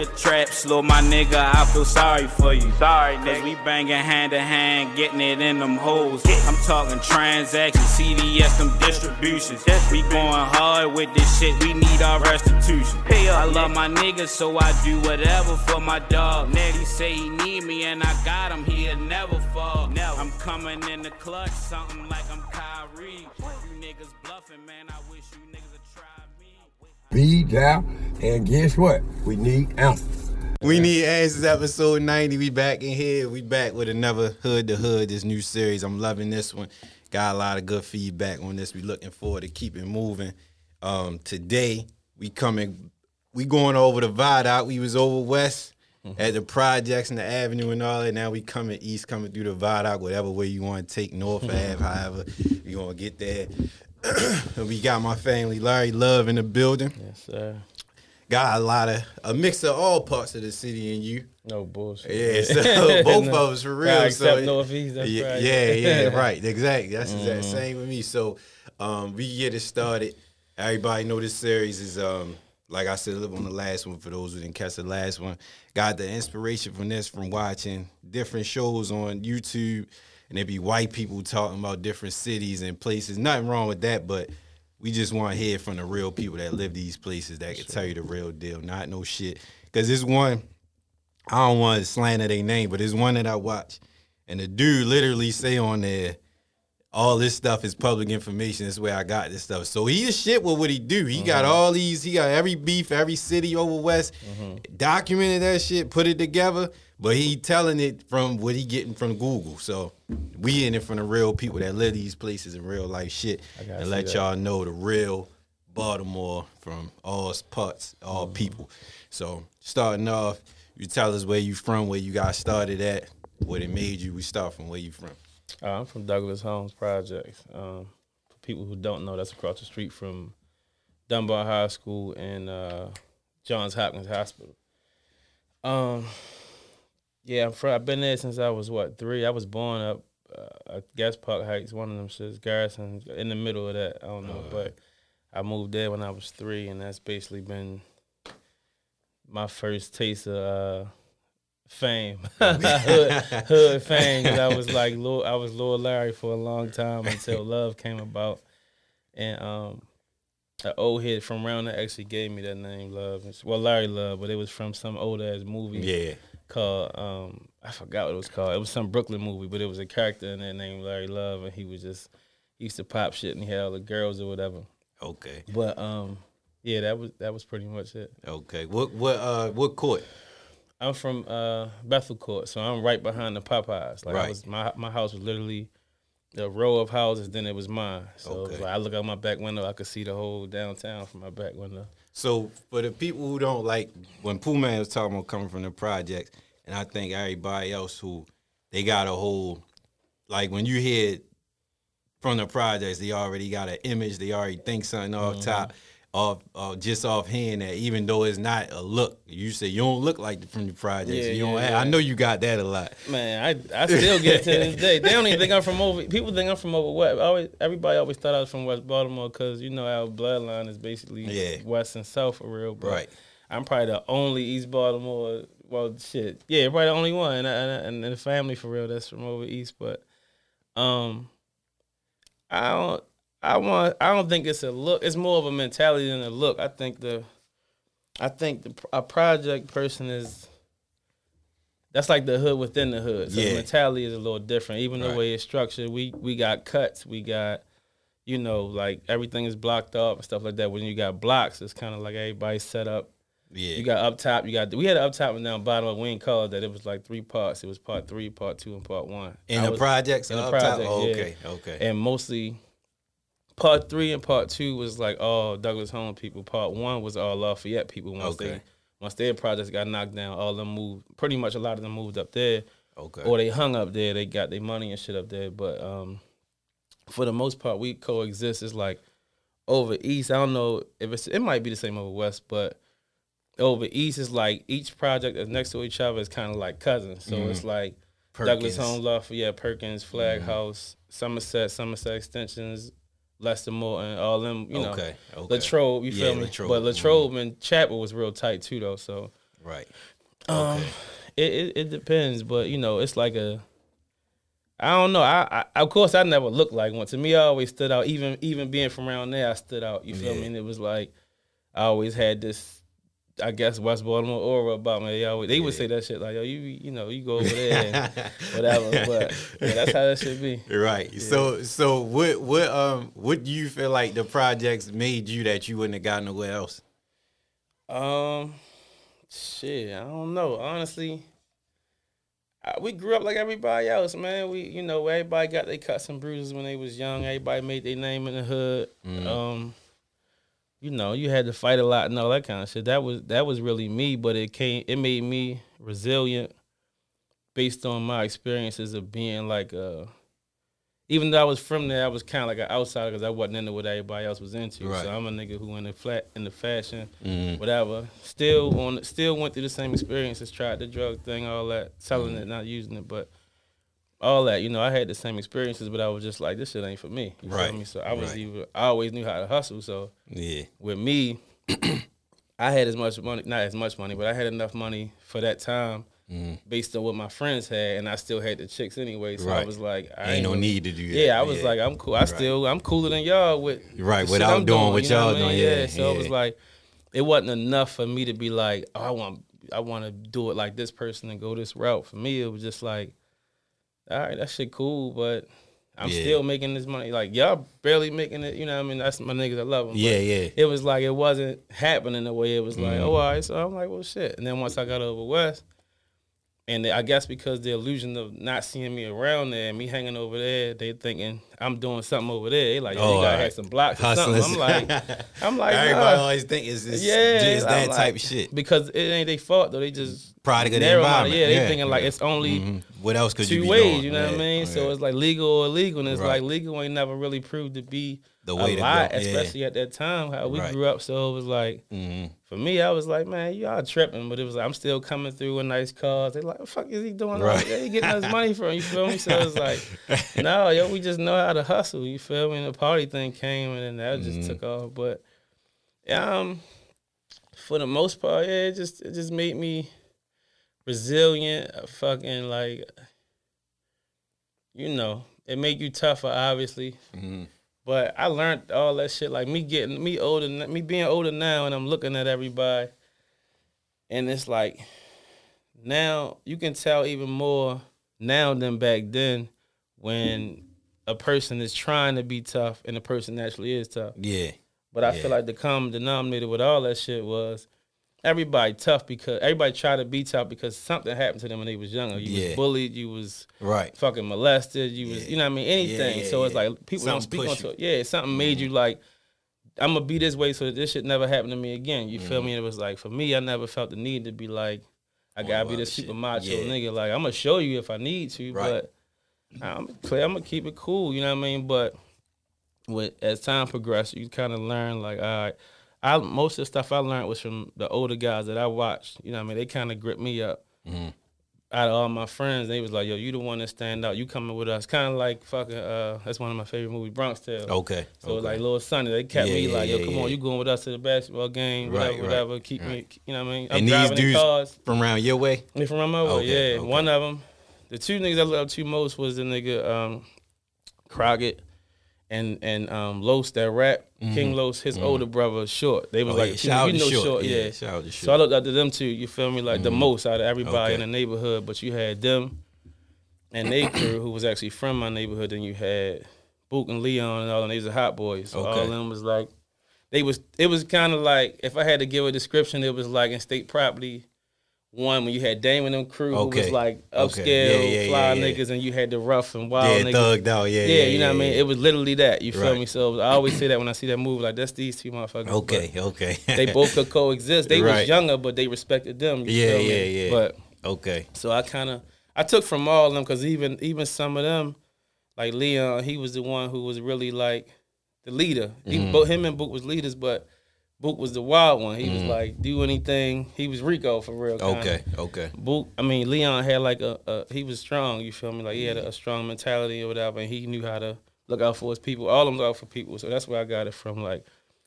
your traps, little my nigga, I feel sorry for you. Sorry, cause we banging hand to hand, getting it in them hoes. I'm talking transactions, CDS, them distributions. We going hard with this shit, we need our restitution. I love my nigga, so I do whatever for my dog. He say he need me and I got him, he'll never fall. I'm coming in the clutch, something like I'm Kyrie. You niggas bluffing, man, I wish you niggas would try me. Be down, and guess what? We need answers. We need answers, episode 90. We back in here. We back with another Hood to Hood, this new series. I'm loving this one. Got a lot of good feedback on this. We looking forward to keep it moving. Today, we going over the Viadoc. We was over west at the projects and the avenue and all that. Now we coming east, coming through the Viadoc, whatever way you want to take North Ave, however you want to get there. We got my family, Larry Love, in the building. Yes, sir. Got a mix of all parts of the city in you. No bullshit. Yeah, so both no, of us for real. Except so, Northeast, that's right. Yeah, right, exactly. That's exactly same with me. So we get it started. Everybody know this series is, like I said, live on the last one for those who didn't catch the last one. Got the inspiration from this from watching different shows on YouTube. And there be white people talking about different cities and places. Nothing wrong with that, but we just want to hear from the real people that live these places that can tell you the real deal, not no shit. Because there's one, I don't want to slander their name, but there's one that I watch. And the dude literally say on there, all this stuff is public information. That's where I got this stuff. So he is shit with what he do. He got all these, he got every beef, every city over west, documented that shit, put it together. But he telling it from what he getting from Google. So we in it from the real people that live these places in real life shit. And let y'all know the real Baltimore from all parts, all people. So starting off, you tell us where you from, where you got started at, what it made you. We start from where you from. I'm from Douglass Homes Projects. For people who don't know, that's across the street from Dunbar High School and Johns Hopkins Hospital. I've been there since I was, 3? I was born up, I guess, Park Heights, one of them shits, Garrison, in the middle of that. I don't know, but I moved there when I was 3, and that's basically been my first taste of... fame. hood fame. I was like, I was Lord Larry for a long time until Love came about. And an old head from around that actually gave me that name, Love. Well, Larry Love, but it was from some old-ass movie called, I forgot what it was called. It was some Brooklyn movie, but it was a character in that named Larry Love, and he used to pop shit and he had all the girls or whatever. Okay. But, that was pretty much it. Okay. What court? I'm from Bethel Court, so I'm right behind the Popeyes. Like, right. My house was literally a row of houses, then it was mine. So it was like, I look out my back window, I could see the whole downtown from my back window. So for the people who don't like, when Pooh Man was talking about coming from the projects, and I think everybody else who, they got a whole, like when you hear from the projects, they already got an image, they already think something off top. Just offhand that even though it's not a look, you say you don't look like from the projects. I know you got that a lot. Man, I still get it to this day. They don't even think I'm from over. People think I'm from over west. Everybody always thought I was from West Baltimore because you know our bloodline is basically west and south for real. But I'm probably the only East Baltimore. Well, shit, yeah, probably the only one, and the family for real that's from over east. But I don't think it's a look. It's more of a mentality than a look. I think a project person is. That's like the hood within the hood. So the mentality is a little different. Even the way it's structured, we got cuts. We got, like everything is blocked up and stuff like that. When you got blocks, it's kind of like everybody's set up. Yeah. You got up top. We had up top and down bottom. We didn't call it that. It was like 3 parts. It was part 3, part 2, and part 1. In the projects, up top. Okay. And mostly. Part 3 and part 2 was like all Douglass Homes people. Part 1 was all Lafayette people. Once their projects got knocked down, all them moved. Pretty much a lot of them moved up there. Okay. Or they hung up there. They got their money and shit up there. But for the most part, we coexist. It's like over east. I don't know if it might be the same over west, but over east is like each project that's next to each other is kind of like cousins. So it's like Perkins. Douglass Homes, Lafayette, Perkins, Flag House, Somerset Extensions. Lester Moore and all them, Latrobe, you feel me? Latrobe. But Latrobe and Chapel was real tight, too, though, so Right. Okay. It depends, but you know, it's like a, I don't know. I of course I never looked like one. To me, I always stood out. Even being from around there, I stood out. You feel me? And it was like I always had this, I guess, West Baltimore aura about me. They would say that shit like, yo, you go over there and whatever. But yeah, that's how that should be. Right. Yeah. So what do you feel like the projects made you that you wouldn't have gotten nowhere else? Shit, I don't know. Honestly, we grew up like everybody else, man. We, everybody got their cuts and bruises when they was young. Everybody made their name in the hood. Mm-hmm. You had to fight a lot and all that kind of shit. That was really me, but it made me resilient based on my experiences of being like even though I was from there, I was kind of like an outsider because I wasn't into what everybody else was into. Right. So I'm a nigga who in the fashion, whatever. Still went through the same experiences, tried the drug thing, all that, selling it, not using it, but all that. I had the same experiences, but I was just like, this shit ain't for me. You feel me? So I always knew how to hustle. So with me, I had as much money, not as much money, but I had enough money for that time. Mm-hmm. Based on what my friends had, and I still had the chicks anyway, so I was like, I ain't no need to do that. Yeah, I was like, I'm cool. I'm cooler than y'all with what I'm doing, what y'all doing. Yeah. So it was like, it wasn't enough for me to be like, oh, I want to do it like this person and go this route. For me, it was just like, all right, that shit cool, but I'm still making this money. Like y'all barely making it. You know what I mean? That's my niggas. I love them. Yeah, yeah. It was like it wasn't happening the way it was like. Oh, all right. So I'm like, well, shit. And then once I got over West. And I guess because the illusion of not seeing me around there and me hanging over there, they thinking I'm doing something over there. They like, yo, you gotta have some blocks or hustlers. Something. I'm like, everybody always think it's just that like, type of shit because it ain't their fault though. They just product of the environment. Yeah, they thinking like it's only what else could two ways. Doing? You know what I mean? So it's like legal or illegal, and it's like legal ain't never really proved to be the way to go, especially at that time how we grew up. So it was like. For me, I was like, man, y'all tripping, but it was like, I'm still coming through with nice cars. They like, what the fuck is he doing? He getting us money from, you feel me? So it was like, no, yo, we just know how to hustle, you feel me? And the party thing came, and then that just took off. But for the most part, it just made me resilient, fucking like, it made you tougher, obviously. Mm-hmm. But I learned all that shit, like me being older now, and I'm looking at everybody, and it's like now you can tell even more now than back then when a person is trying to be tough and a person actually is tough. Yeah. But I feel like the common denominator with all that shit was everybody tough because everybody tried to be tough because something happened to them when they was younger. You was bullied, you was fucking molested, you was, you know what I mean, anything. So it's like people something don't speak on to it. Yeah, something made you like, I'm going to be this way so that this shit never happen to me again. You feel me? And it was like, for me, I never felt the need to be like, I got to be this super macho nigga. Like, I'm going to show you if I need to, but I'm going to keep it cool, you know what I mean? But as time progressed, you kind of learn like, all right, most of the stuff I learned was from the older guys that I watched. You know what I mean? They kind of gripped me up. Mm-hmm. Out of all my friends, they was like, yo, you the one that stand out. You coming with us. Kind of like fucking, that's one of my favorite movies, Bronx Tale. Okay. So it was like Lil Sonny. They kept me like, yo, come on, you going with us to the basketball game, whatever. Keep me, you know what I mean? I'm and driving these dudes the cars. From around your way? They from around my way, Okay. One of them. The two niggas I looked up to most was the nigga Crockett. And Los, that rap, King Los, his older brother, Short. They was like, Short. Yeah, shout out to Short. So I looked up to them two, you feel me, like the most out of everybody in the neighborhood. But you had them and they crew, who was actually from my neighborhood. Then you had Book and Leon and all, and they was the hot boys. So all of them was like, it was kind of like, if I had to give a description, it was like in State Property. One, when you had Dame and them crew, who was like upscale, fly niggas, and you had the rough and wild niggas. Thugged out, you know what I mean? It was literally that, you feel me? So I always say that when I see that movie, like, that's these two motherfuckers. Okay. They both could coexist. They was younger, but they respected them, you feel me? But, so I kind of, I took from all of them, because even some of them, like Leon, he was the one who was really like the leader. Him and Book was leaders, but Book was the wild one. He was like, do anything. He was Rico for real. Okay. Leon had like he was strong, you feel me? Like he had a strong mentality or whatever, and he knew how to look out for his people. All of them look out for people. So that's where I got it from. Like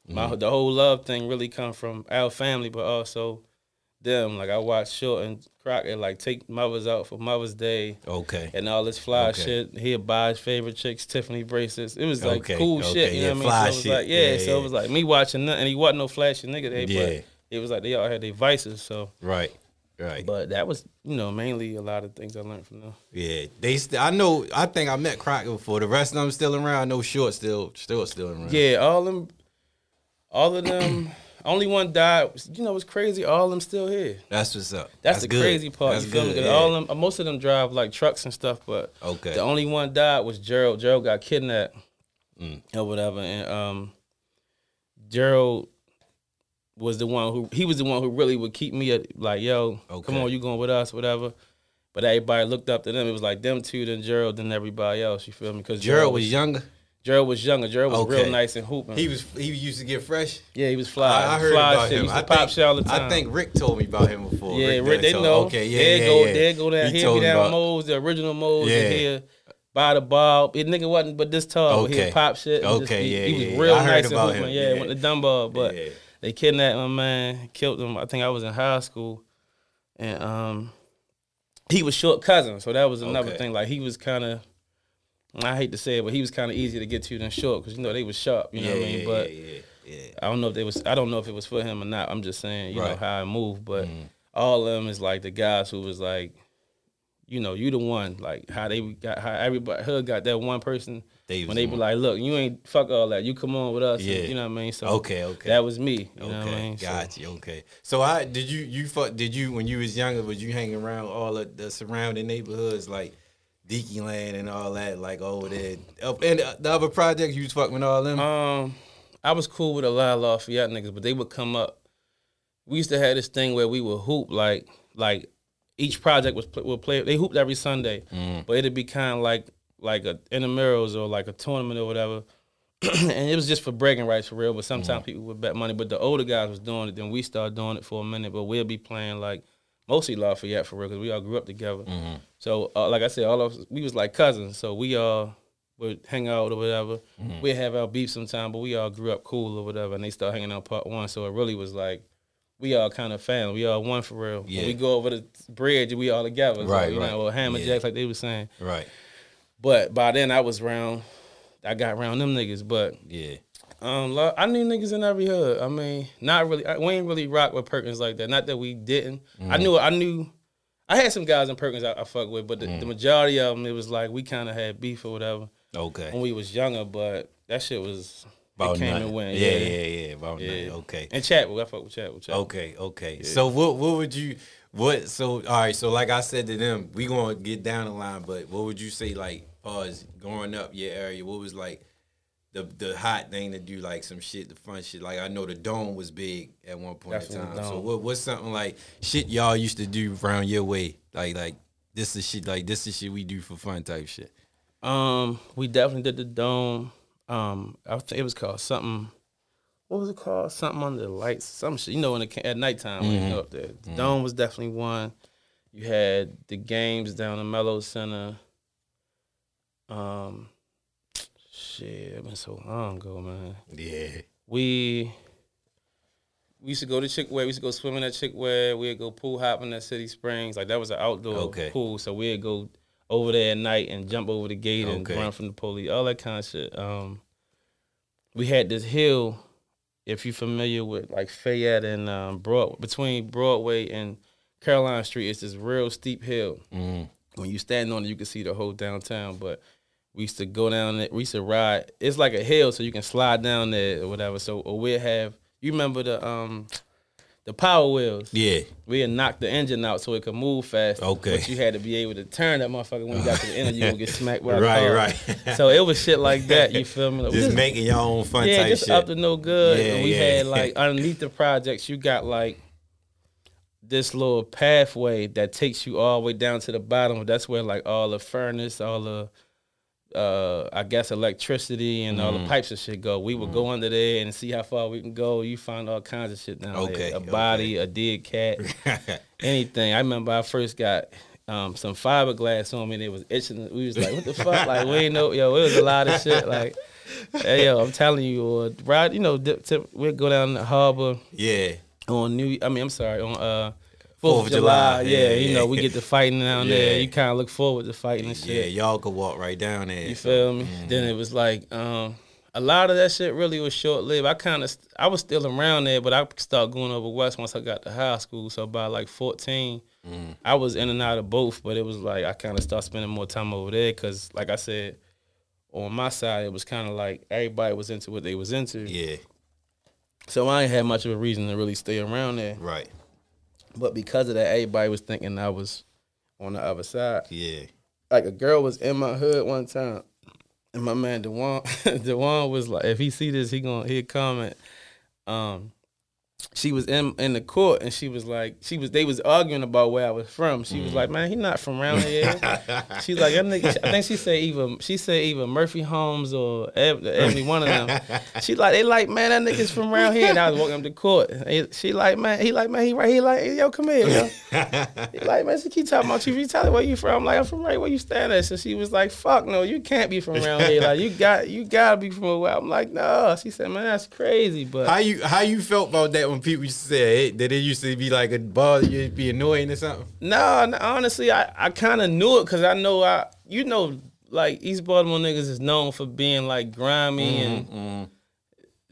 the whole love thing really come from our family, but also them. Like I watched Short and Crockett like take mothers out for Mother's Day. Okay. And all this fly shit. He'd buy his favorite chicks Tiffany bracelets. It was like cool shit. You know what I mean? So it was like, so it was like me watching nothing. And he wasn't no flashy nigga. But it was like they all had their vices. So right. But that was, you know, mainly a lot of things I learned from them. Yeah, I think I met Crockett before. The rest of them still around. I know Short still around. Yeah, all of them. Only one died. You know, it's crazy. All of them still here. That's what's up. That's the good. Crazy part. That's you feel good, me? Yeah. All of them, most of them drive like trucks and stuff. But the only one died was Gerald. Gerald got kidnapped or whatever, and Gerald was the one who really would keep me at, like, yo, come on, you going with us, whatever. But everybody looked up to them. It was like them two, then Gerald, then everybody else. You feel me? Because Gerald was younger. Gerald was younger. Gerald was real nice and hooping. He used to get fresh. Yeah, he was fly. I heard fly about shit. Him. He used to pop shit all the time. I think Rick told me about him before. Yeah, Rick they know. Okay, yeah. They go down here, be down Moles, the original Moles in here, by the ball. It nigga wasn't but this tall. Okay. He pop shit. He was real nice and hooping. Yeah, went to Dunbar, but they kidnapped my man, killed him. I think I was in high school, and he was Short cousin, so that was another thing. Like he was kind of. I hate to say it, but he was kind of easier to get to than Short because, you know, they was sharp, you know what I mean? But I don't know if it was for him or not. I'm just saying, you know, how I moved. But all of them is like the guys who was like, you know, you the one. Like how everybody hood got that one person when they be like, look, you ain't fuck all that. You come on with us. Yeah. And, you know what I mean? So that was me. You know what I mean? Gotcha. Okay. So did you when you was younger, was you hanging around all of the surrounding neighborhoods like Deaky Land and all that, like over there. And the other projects, you was fucking with all them? I was cool with a lot of Lafayette niggas, but they would come up. We used to have this thing where we would hoop, like each project would play. They hooped every Sunday, but it'd be kind of like a intramurals or like a tournament or whatever. And it was just for bragging rights for real, but sometimes people would bet money. But the older guys was doing it, then we started doing it for a minute, but we'll be playing like, mostly Lafayette for real, because we all grew up together. Mm-hmm. So, like I said, all of us, we was like cousins. So we all would hang out or whatever. Mm-hmm. We'd have our beef sometime, but we all grew up cool or whatever. And they started hanging out part one. So it really was like, we all kind of family. We all one for real. Yeah. When we go over the bridge, we all together. Right, so, you know, or Hammerjacks, like they were saying. Right. But by then, I got around them niggas. But I knew niggas in every hood. I mean, not really. We ain't really rock with Perkins like that. Not that we didn't. Mm-hmm. I had some guys in Perkins I fuck with, but the majority of them, it was like we kind of had beef or whatever. Okay. When we was younger, but that shit was about came and went. Yeah. About nothing. Okay. And Chatwood, I fuck with Chatwood. Okay. Yeah. So what would you? What? So all right. So like I said to them, we gonna get down the line, but what would you say like as growing up your area? What was like? The hot thing to do, like some shit, the fun shit. Like I know the Dome was big at one point in time. So what's something like shit y'all used to do around your way? Like this is shit we do for fun type shit. We definitely did the Dome. I think it was called something. What was it called? Something under the lights, some shit. You know, at nighttime when you go up there. The Dome was definitely one. You had the games down in Mello Center. Shit, it been so long ago, man. Yeah. We used to go to Chickway. We used to go swimming at Chickway. We'd go pool hopping at City Springs. Like, that was an outdoor pool. So we'd go over there at night and jump over the gate and run from the police, all that kind of shit. We had this hill, if you're familiar with, like, Fayette and Broadway. Between Broadway and Caroline Street, it's this real steep hill. Mm-hmm. When you stand on it, you can see the whole downtown, but we used to go down there, we used to ride. It's like a hill, so you can slide down there or whatever. So we'd have, you remember the power wheels? Yeah. We'd knock the engine out so it could move fast. Okay. But you had to be able to turn that motherfucker when you got to the end, you would get smacked by the car. Right. So it was shit like that, you feel me? Like, just making your own fun type shit. Yeah, just up to no good. Yeah, and we had like, underneath the projects, you got like, this little pathway that takes you all the way down to the bottom. That's where like all the furnace, all the, I guess electricity and all the pipes and shit go. We would go under there and see how far we can go. You find all kinds of shit down there. A body, a dead cat, anything. I remember I first got some fiberglass on me and it was itching. We was like, what the fuck? Like, we ain't know. Yo, it was a lot of shit. Like, hey, yo, I'm telling you, ride, you know, we'd go down the harbor. Yeah. On New, I mean, I'm sorry, on 4th of July. You know, we get to fighting down there. You kind of look forward to fighting and shit. Yeah, y'all could walk right down there. You feel me? Mm-hmm. Then it was like, a lot of that shit really was short-lived. I was still around there, but I started going over west once I got to high school. So by like 14, I was in and out of both, but it was like I kind of started spending more time over there because, like I said, on my side, it was kind of like everybody was into what they was into. Yeah. So I ain't had much of a reason to really stay around there. Right. But because of that, everybody was thinking I was on the other side. Yeah. Like a girl was in my hood one time. And my man Dewan was like, if he see this, he'll comment. She was in the court, and she was like, they was arguing about where I was from. She was like, man, he not from around here. She's like, I think she said either Murphy Homes or every one of them. She like, they like, man, that nigga's from around here. And I was walking up to court. She like, man, he right here. Like, yo, come here, yo. He like, man, she keep talking about you. You tell her where you from. I'm like, I'm from right where you stand at. So she was like, fuck no, you can't be from around here. Like, you gotta be from a while. I'm like, no. She said, man, that's crazy. But how you felt about that? When people used to say that it used to be like a bother you, be annoying or something? No, honestly, I kind of knew it because I know like East Baltimore niggas is known for being like grimy and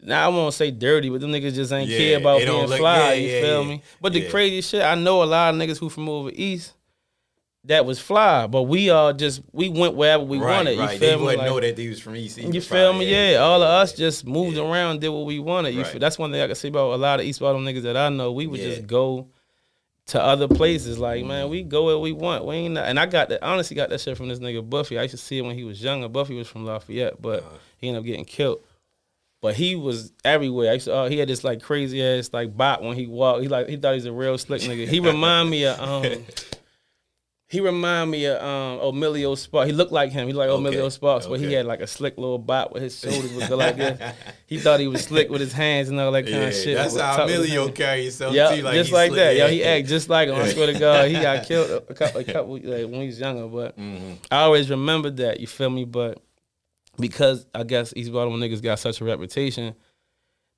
now I won't say dirty, but them niggas just ain't care about being fly. You feel me? But the crazy shit, I know a lot of niggas who from over east that was fly, but we all just we went wherever we wanted. You feel me? They wouldn't know that they was from East. You feel me? Yeah, all of us just moved around, did what we wanted. You feel? That's one thing I can say about a lot of East Baltimore niggas that I know. We would just go to other places. Like man, we go where we want. We ain't. And I got that. Honestly, got that shit from this nigga Buffy. I used to see it when he was younger. Buffy was from Lafayette, but he ended up getting killed. But he was everywhere. He had this like crazy ass like bot when he walked. He thought he was a real slick nigga. He remind me of He remind me of Emilio Sparks. He looked like him. He looked like Emilio Sparks, but he had like a slick little bot where his shoulders would go like this. He thought he was slick with his hands and all that kind of shit. That's how Emilio carry himself. Yeah, like just like that. Yo, he act just like him. I swear to God, he got killed a couple like, when he was younger. But I always remembered that. You feel me? But because I guess East Baltimore niggas got such a reputation,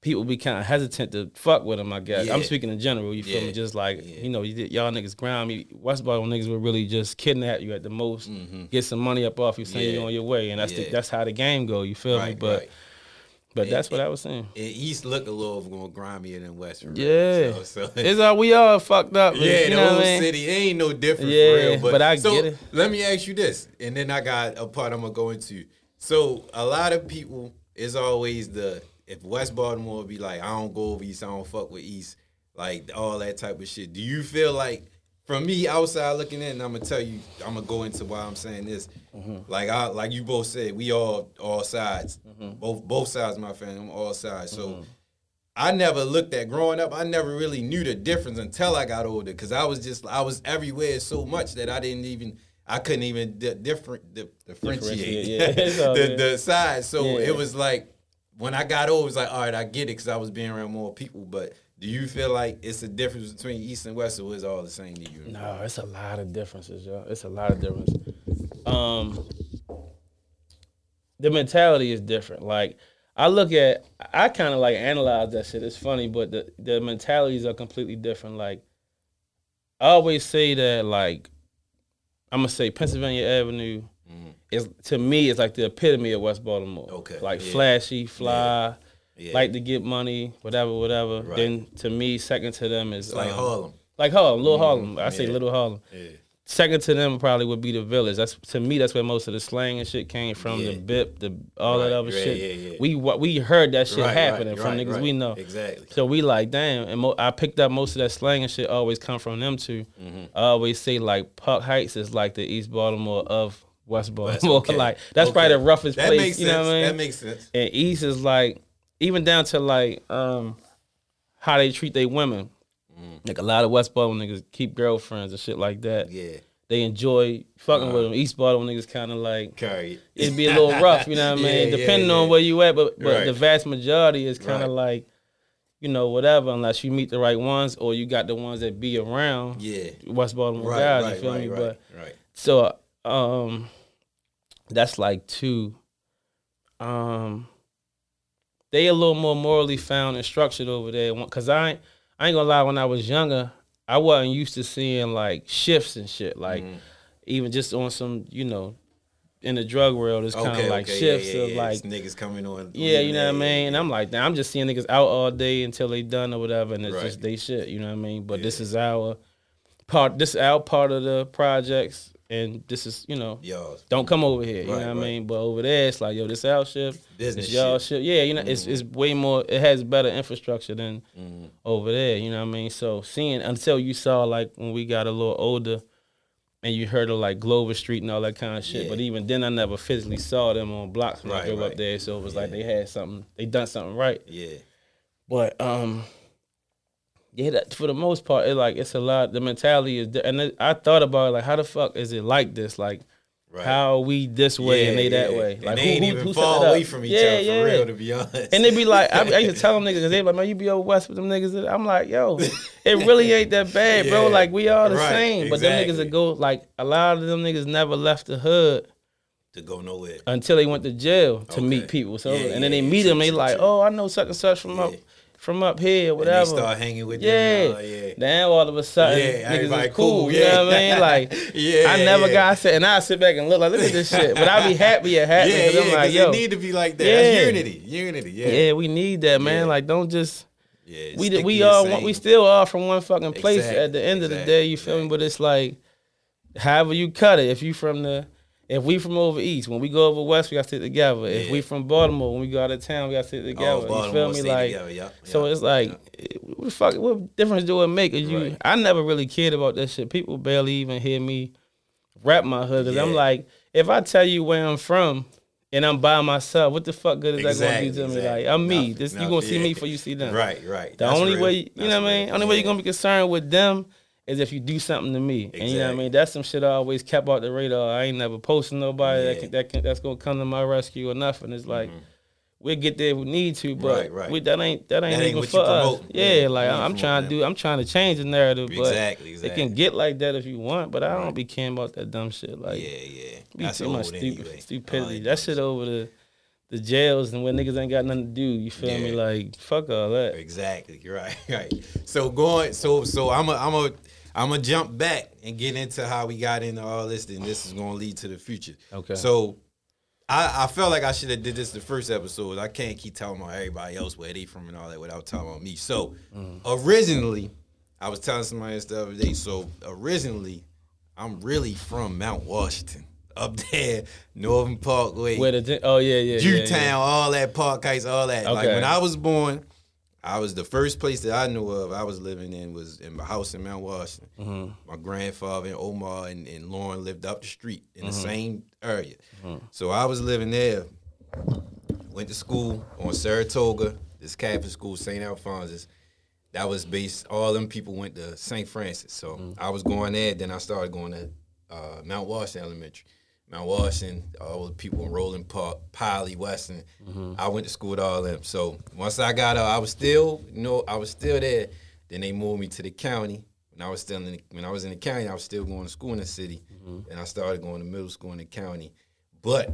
people be kind of hesitant to fuck with them, I guess. Yeah. I'm speaking in general, you feel me? Just like, you know, y'all niggas grimy. West Baltimore niggas would really just kidnap you at the most, get some money up off you, send you on your way. And that's how the game go, you feel me? But that's what I was saying. East look a little more grimier than West. Right? Yeah. So. It's like we all fucked up. Yeah, you know the whole city. It ain't no different for real. But I get it. Let me ask you this, and then I got a part I'm going to go into. So a lot of people, it's always if West Baltimore would be like, I don't go over East, I don't fuck with East, like all that type of shit. Do you feel like, from me outside looking in, I'm gonna tell you, I'm gonna go into why I'm saying this. Mm-hmm. Like you both said, we all sides, both sides of my family, I'm all sides. So I never looked at growing up. I never really knew the difference until I got older, because I was everywhere so much that I couldn't even differentiate the sides. So it was like, when I got old, it was like, all right, I get it, because I was being around more people. But do you feel like it's a difference between East and West, or is it all the same to you? No, it's a lot of differences, y'all. It's a lot of differences. The mentality is different. Like, I kind of like analyze that shit. It's funny, but the mentalities are completely different. Like, I always say that, like, I'm going to say Pennsylvania Avenue, to me, it's like the epitome of West Baltimore. Okay. Like flashy, fly, like to get money, whatever. Right. Then to me, second to them is like Harlem. Like Harlem, Little Harlem. I say Little Harlem. Yeah. Second to them probably would be the Village. That's where most of the slang and shit came from. Yeah. The bip, all that other shit. Yeah, yeah. We heard that shit happening from niggas we know. Exactly. So we like, damn. And I picked up most of that slang and shit always come from them too. I always say like Park Heights is like the East Baltimore of West Baltimore. Like that's probably the roughest place. Makes sense. You know what I mean? That makes sense. And East is like even down to like how they treat their women. Like a lot of West Baltimore niggas keep girlfriends and shit like that. Yeah. They enjoy fucking with them. East Baltimore niggas kind of like Curry. It'd be a little rough, you know what I mean? Depending on where you at, but the vast majority is kind of like, you know, whatever, unless you meet the right ones or you got the ones that be around. Yeah. West Baltimore guys, you feel me? So that's like two. They a little more morally found and structured over there. Cause I ain't gonna lie, when I was younger, I wasn't used to seeing like shifts and shit. Like even just on some, you know, in the drug world, it's kind of like shifts of like just niggas coming on. Yeah, you know what I mean? And I'm like, nah, I'm just seeing niggas out all day until they done or whatever, and it's just they shit, you know what I mean? But this is our part, this is our part of the projects. And this is, you know, y'all's, don't come over here. You know what I mean? But over there, it's like, yo, this our shift. Business it's y'all shift. Yeah, you know, it's way more, it has better infrastructure than over there. You know what I mean? So seeing, until you saw, like, when we got a little older and you heard of, like, Glover Street and all that kind of shit. Yeah. But even then, I never physically saw them on blocks when I drove up there. So it was like they had something, they done something right. Yeah. But, yeah, that, for the most part, it like it's a lot. The mentality is, and it, I thought about it, like, how the fuck is it like this? Like, how we this way and they that way? Like, and they ain't even far away from each other for real, to be honest. And they be like, I used to tell them niggas, because they be like, man, you be over west with them niggas. I'm like, yo, it really ain't that bad, bro. Like, we all the same. But them niggas that go, like, a lot of them niggas never left the hood. To go nowhere. Until they went to jail to meet people. So, and then they meet them, they like, oh, I know such and such from up. From up here, whatever. And they start hanging with them. Now all of a sudden, niggas is cool. You know what I mean? Like, I never got set, and I sit back and look at this shit. But I be happy at happening. Yeah, because I'm like, yo, it need to be like that. That's unity. Yeah, we need that, man. Like, don't just. Yeah, we still are from one fucking place at the end of the day. You feel me? But it's like, however you cut it. If we from over east, when we go over west, we gotta sit together. Yeah. If we from Baltimore, when we go out of town, we gotta sit together. Oh, you feel me? Like, so it's like, what the fuck? What difference do it make? I never really cared about that shit. People barely even hear me rap my hood because I'm like, if I tell you where I'm from and I'm by myself, what the fuck good is that gonna do to me? Like, I'm me. You gonna see me before you see them. Right. The only way you're gonna be concerned with them. Is if you do something to me. And you know what I mean? That's some shit I always kept out the radar. I ain't never posting nobody that's going to come to my rescue or nothing. It's like, we'll get there if we need to, but that ain't even for us. Yeah, like, I'm trying to change the narrative, but it can get like that if you want, but I don't be caring about that dumb shit. Like, be too much stupidity. That shit over the jails and where niggas ain't got nothing to do, you feel me? Like, fuck all that. Exactly, you're right. So I'm gonna jump back and get into how we got into all this, and this is gonna lead to the future. Okay. So I felt like I should have did this the first episode. I can't keep talking about everybody else where they from and all that without talking about me. So originally, I was telling somebody this the other day. So originally, I'm really from Mount Washington. Up there, Northern Parkway. All that, Park Heights, all that. Okay. Like, when I was born, I was the first place that I knew of I was living in was in my house in Mount Washington. Mm-hmm. My grandfather and Omar and Lauren lived up the street in the same area. Mm-hmm. So I was living there. Went to school on Saratoga, this Catholic school, St. Alphonsus. That was based, all them people went to St. Francis. So I was going there, then I started going to Mount Washington Elementary. Mount Washington, all the people in Roland Park, Piley, Weston. Mm-hmm. I went to school with all them. So once I got out, I was still there. Then they moved me to the county. When I was in the county, I was still going to school in the city. Mm-hmm. And I started going to middle school in the county. But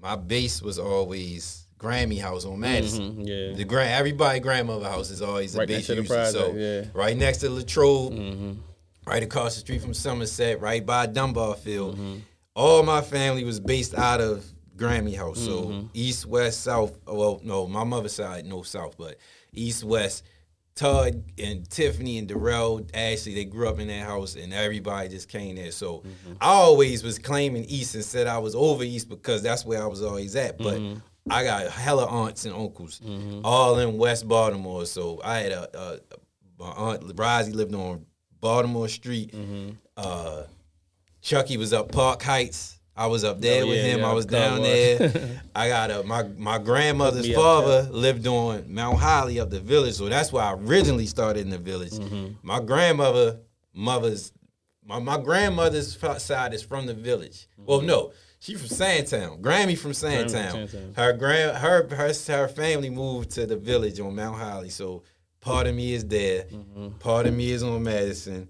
my base was always Grammy House on Madison. Mm-hmm. Yeah. Everybody's grandmother house is always a base usually. Right next to Latrobe, right across the street from Somerset, right by Dunbar Field. Mm-hmm. All my family was based out of Grammy House, so east, west, south. Well, no, my mother's side, no south, but east, west. Todd and Tiffany and Darrell, Ashley, they grew up in that house, and everybody just came there. So I always was claiming east and said I was over east because that's where I was always at. But I got hella aunts and uncles, all in West Baltimore. So I had my aunt Rosie lived on Baltimore Street. Chucky was up Park Heights. I was up there with him. I was down there. I got my grandmother's father lived on Mount Holly up the village, so that's why I originally started in the village. My grandmother's side is from the village. Well, no, she from Sandtown. Grammy from Sandtown. Her family moved to the village on Mount Holly, so part of me is there. Part of me is on Madison.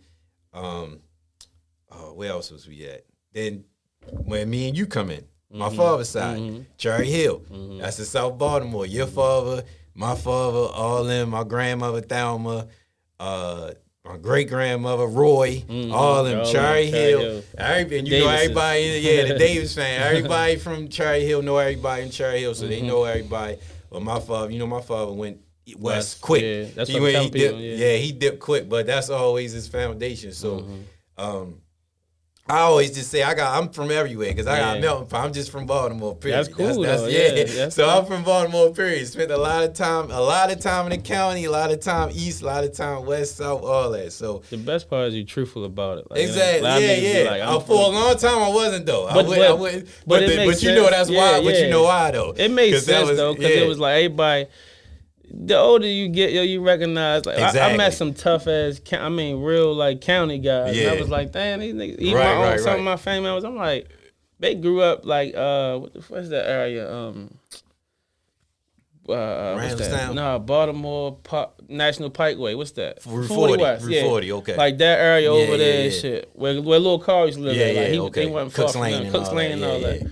Where else was we at? Then when me and you come in, my father's side, Charlie Hill. That's in South Baltimore. Your father, my father, all in, my grandmother, Thelma, my great-grandmother, Roy, all them, Charlie Hill. And you know everybody, the Davis fan. Everybody from Charlie Hill know everybody in Charlie Hill, so they know everybody. But my father, you know, my father went west quick. Yeah, that's what I'm telling people. Yeah, he dipped quick, but that's always his foundation. So I always just say I'm from everywhere because I got melting pot. I'm just from Baltimore, period. That's cool. That's I'm from Baltimore, period. Spent a lot of time in the county, a lot of time east, a lot of time west, south, all that. So the best part is you're truthful about it. Like, exactly. For a long time I wasn't though. I wouldn't. But you know that's why. But you know why though? It made sense though because it was like everybody. The older you get, you recognize. Like exactly. I met some tough ass, real like county guys. Yeah. And I was like, damn, these niggas. Even some of my family members, I'm like, they grew up like what the fuck is that area? Baltimore National Pikeway. What's that? Route 40 West. Route 40, okay. Like that area over there and shit, where Lil Carl used to live. They went Cooks Lane, and all that.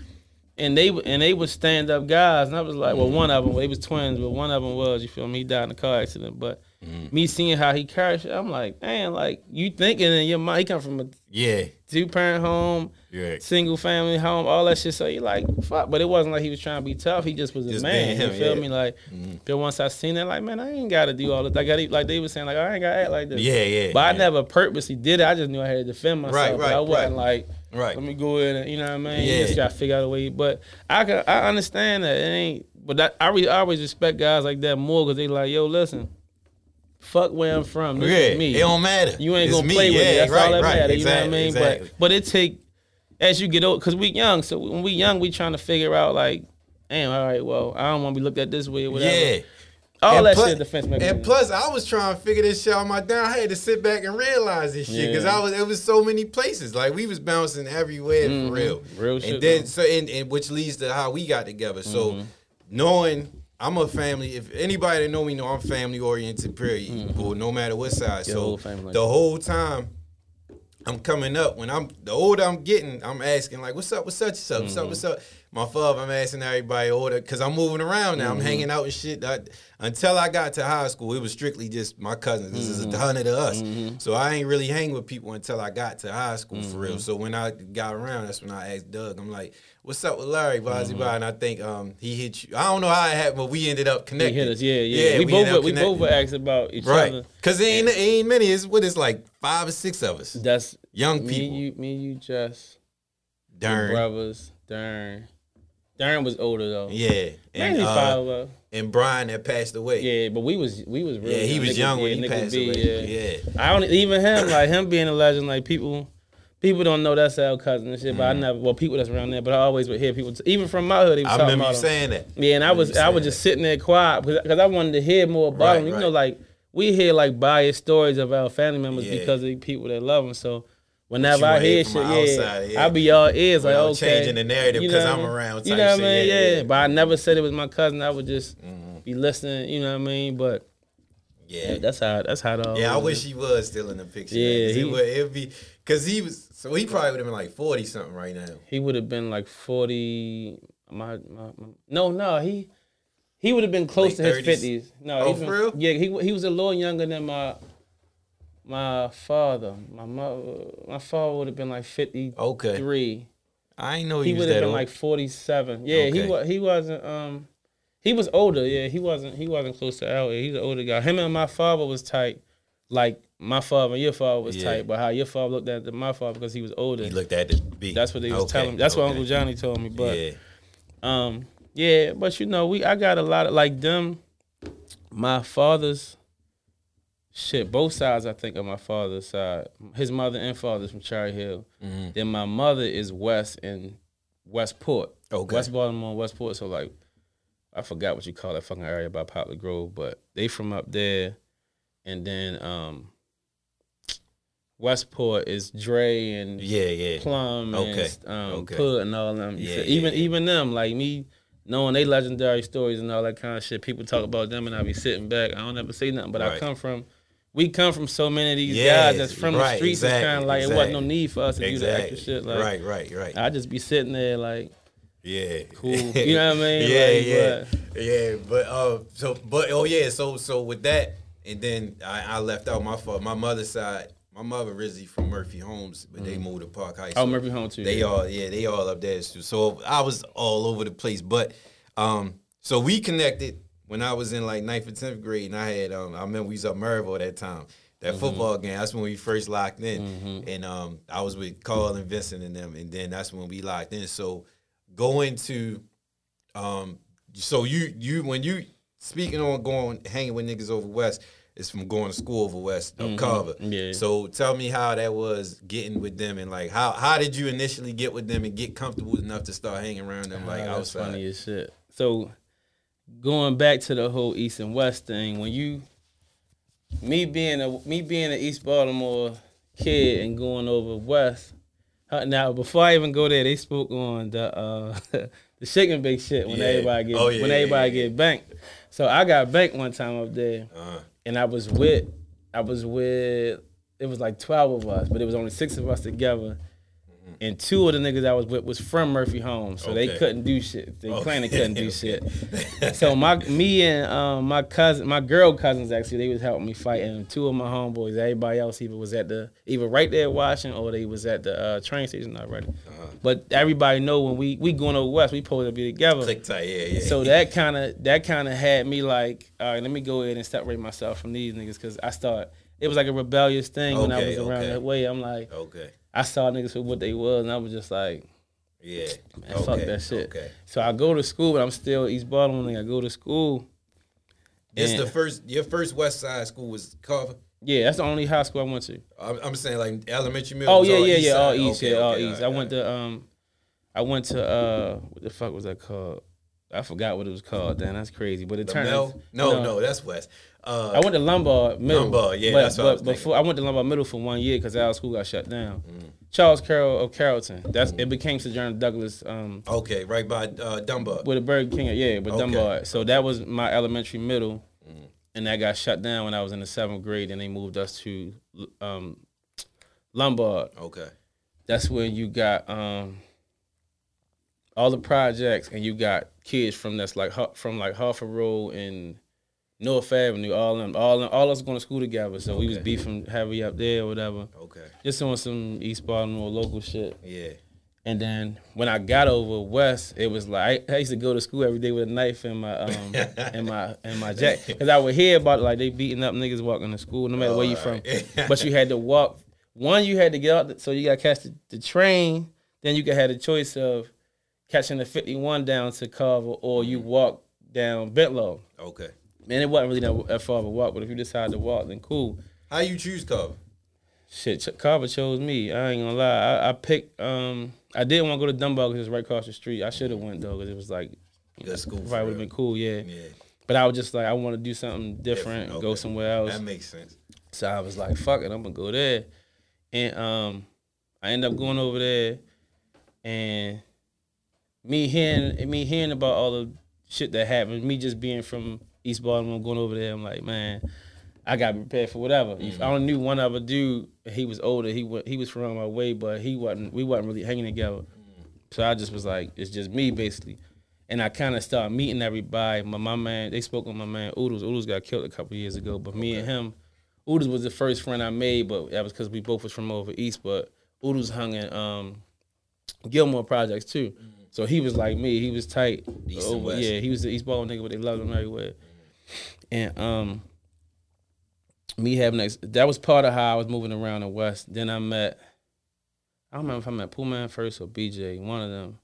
And they were stand-up guys. And I was like, well, one of them, they was twins, but one of them was, you feel me, he died in a car accident. But me seeing how he carried shit, I'm like, damn, like, you thinking in your mind, he come from a two-parent home, single-family home, all that shit. So you like, fuck. But it wasn't like he was trying to be tough. He just was a man, you feel me? Like, but once I seen that, like, man, I ain't got to do all this. I got Like, they were saying, like, I ain't got to act like this. But I never purposely did it. I just knew I had to defend myself. But I wasn't like... Let me go in and, you know what I mean? You just got to figure out a way. But I understand that. It ain't, but I always respect guys like that more because they like, yo, listen, fuck where I'm from. This is me. It don't matter. You ain't going to play with me. That's all that matters. You know what I mean? Exactly. But it take, as you get old, because we young. So when we young, we trying to figure out like, damn, all right, well, I don't want to be looked at this way or whatever. All that shit defense mechanism. And plus, I was trying to figure this shit out I had to sit back and realize this shit because it was so many places. Like we was bouncing everywhere for real. Real shit. And then and which leads to how we got together. So knowing I'm a family. If anybody that know me know I'm family oriented. Period. No matter what size. Your whole family. The whole time I'm coming up, when I'm the older I'm getting, I'm asking like, what's up with such and such? What's up? What's up? My father, I'm asking everybody order because I'm moving around now. I'm hanging out and shit. Until I got to high school, it was strictly just my cousins. This is 100 of us. So I ain't really hang with people until I got to high school for real. So when I got around, that's when I asked Doug. I'm like, what's up with Larry? And I think he hit you. I don't know how it happened, but we ended up connecting. He hit us, We both were asked about each other. Right, because it ain't many. It's like 5 or 6 of us. That's young people. Me and you, Jess. Darn. Your brothers. Darren was older though. Yeah, and Brian that passed away. Yeah, but we was really young. He was young when he passed away. I don't even him being a legend. Like people don't know that's our cousin and shit. But I never people that's around there. But I always would hear people even from my hood. They was talking about him. Saying that. Yeah, and I was just sitting there quiet because I wanted to hear more about him. You know, like we hear like biased stories of our family members because of people that love him. So. Whenever I hear shit, I be all ears like, okay. Changing the narrative because I'm around. You know what I mean? Yeah. But I never said it was my cousin. I would just be listening. You know what I mean? But that's how it all. Yeah, I wish he was still in the picture. Yeah, man, because he probably would have been like 40 something right now. He would have been like 40. He would have been close to his 50s. No, for real? Yeah, he was a little younger than my father would have been like 53. Okay. I didn't know he was that old. He would have been like 47. Yeah, okay. He wasn't. He was older. Yeah, he wasn't close to our age. He's an older guy. Him and my father was tight, like my father and your father was tight. But how your father looked at my father because he was older. He looked at the beat. That's what they was telling me. That's what Uncle Johnny told me. But but you know, I got a lot of like them. My father's. Shit, both sides, I think, of my father's side. His mother and father's from Cherry Hill. Mm-hmm. Then my mother is West in Westport. Okay. West Baltimore, Westport. So, like, I forgot what you call that fucking area by Poplar Grove, but they from up there. And then Westport is Dre and Plum and Pud and all them. Yeah, even them, like me, knowing they legendary stories and all that kind of shit. People talk about them and I be sitting back. I don't ever say nothing, but we come from so many of these guys that's from the streets. Exactly, it's kind of like it wasn't no need for us to do the extra shit. Like, right. I just be sitting there like, cool. You know what I mean? But so with that, And then I left out my fault. My mother's side, my mother originally from Murphy Homes, but they moved to Park Heights. Oh, Murphy Homes too. They all, yeah, they all up there too. So I was all over the place. But so we connected when I was in like 9th or 10th grade, and I had, I remember we was up Maryville that time. That football game, that's when we first locked in. And I was with Carl and Vincent and them, and then that's when we locked in. So going to, so you when you speaking on going, hanging with niggas over West, it's from going to school over West, up Carver. Yeah. So tell me how that was getting with them, and like, how did you initially get with them and get comfortable enough to start hanging around them like outside? That's funny as shit. So going back to the whole East and West thing, when you, Me being an East Baltimore kid and going over West. Now, before I even go there, they spoke on the chicken bake shit when everybody get get banked. So I got banked one time up there, and I was with it was like 12 of us, but it was only 6 of us together. And 2 of the niggas I was with was from Murphy Homes, so they couldn't do shit. They claimed they couldn't do shit. So my cousin, my girl cousins actually, they was helping me fight, and 2 of my homeboys. Everybody else either was at the right there watching, or they was at the train station already. But everybody know when we going over West, we supposed to be together. Click tight, yeah. So that kind of had me like, all right, let me go ahead and separate myself from these niggas, because I started. It was like a rebellious thing when I was around that way. I'm like, I saw niggas for what they was, and I was just like, yeah, man, fuck that shit. So I go to school, but I'm still East Baltimore. I go to school. It's your first West Side school was Carver? Yeah, that's the only high school I went to. I'm saying like elementary, middle. All East. I went to what the fuck was that called? I forgot what it was called. Damn, that's crazy. But it turned out. No, that's West. I went to Lombard Middle. I went to Lombard Middle for 1 year because our school got shut down. Charles Carroll of Carrollton. It became Sojourner Douglas. Right by Dunbar. With a Burger King, Dunbar. So that was my elementary middle, and that got shut down when I was in the 7th grade, and they moved us to Lombard. That's where you got all the projects, and you got kids from Harford Road and North Avenue, all us going to school together. So we was beefing heavy up there or whatever. Just on some East Baltimore local shit. Yeah. And then when I got over West, it was like I used to go to school every day with a knife in my in my jacket, because I would hear about it, like they beating up niggas walking to school, no matter where you from. But you had to walk. One, you had to get out, so you got to catch the train. Then you could have the choice of catching the 51 down to Carver, or you walk down Bentlow. Man, it wasn't really that far of a walk, but if you decide to walk, then cool. How you choose Carver? Shit, Carver chose me. I ain't gonna lie. I picked. I didn't want to go to Dunbar because it was right across the street. I should have went though, because it was like, school probably would have been cool. Yeah. But I was just like, I want to do something different, go somewhere else. That makes sense. So I was like, fuck it, I'm gonna go there, and I ended up going over there, and me hearing about all the shit that happened, me just being from East Baltimore, going over there, I'm like, man, I got to be prepared for whatever. I only knew one other dude. He was older. He was from my way, but we wasn't really hanging together. So I just was like, it's just me, basically. And I kind of started meeting everybody. My man, they spoke with my man, Oodles. Oodles got killed a couple years ago, but me and him, Oodles was the first friend I made, but that was because we both was from over East, but Oodles hung in Gilmore Projects, too. So he was like me. He was tight. East and West. Yeah, he was the East Baltimore nigga, but they loved him everywhere. And that was part of how I was moving around the West. Then I don't remember if I met Pullman first or BJ, one of them.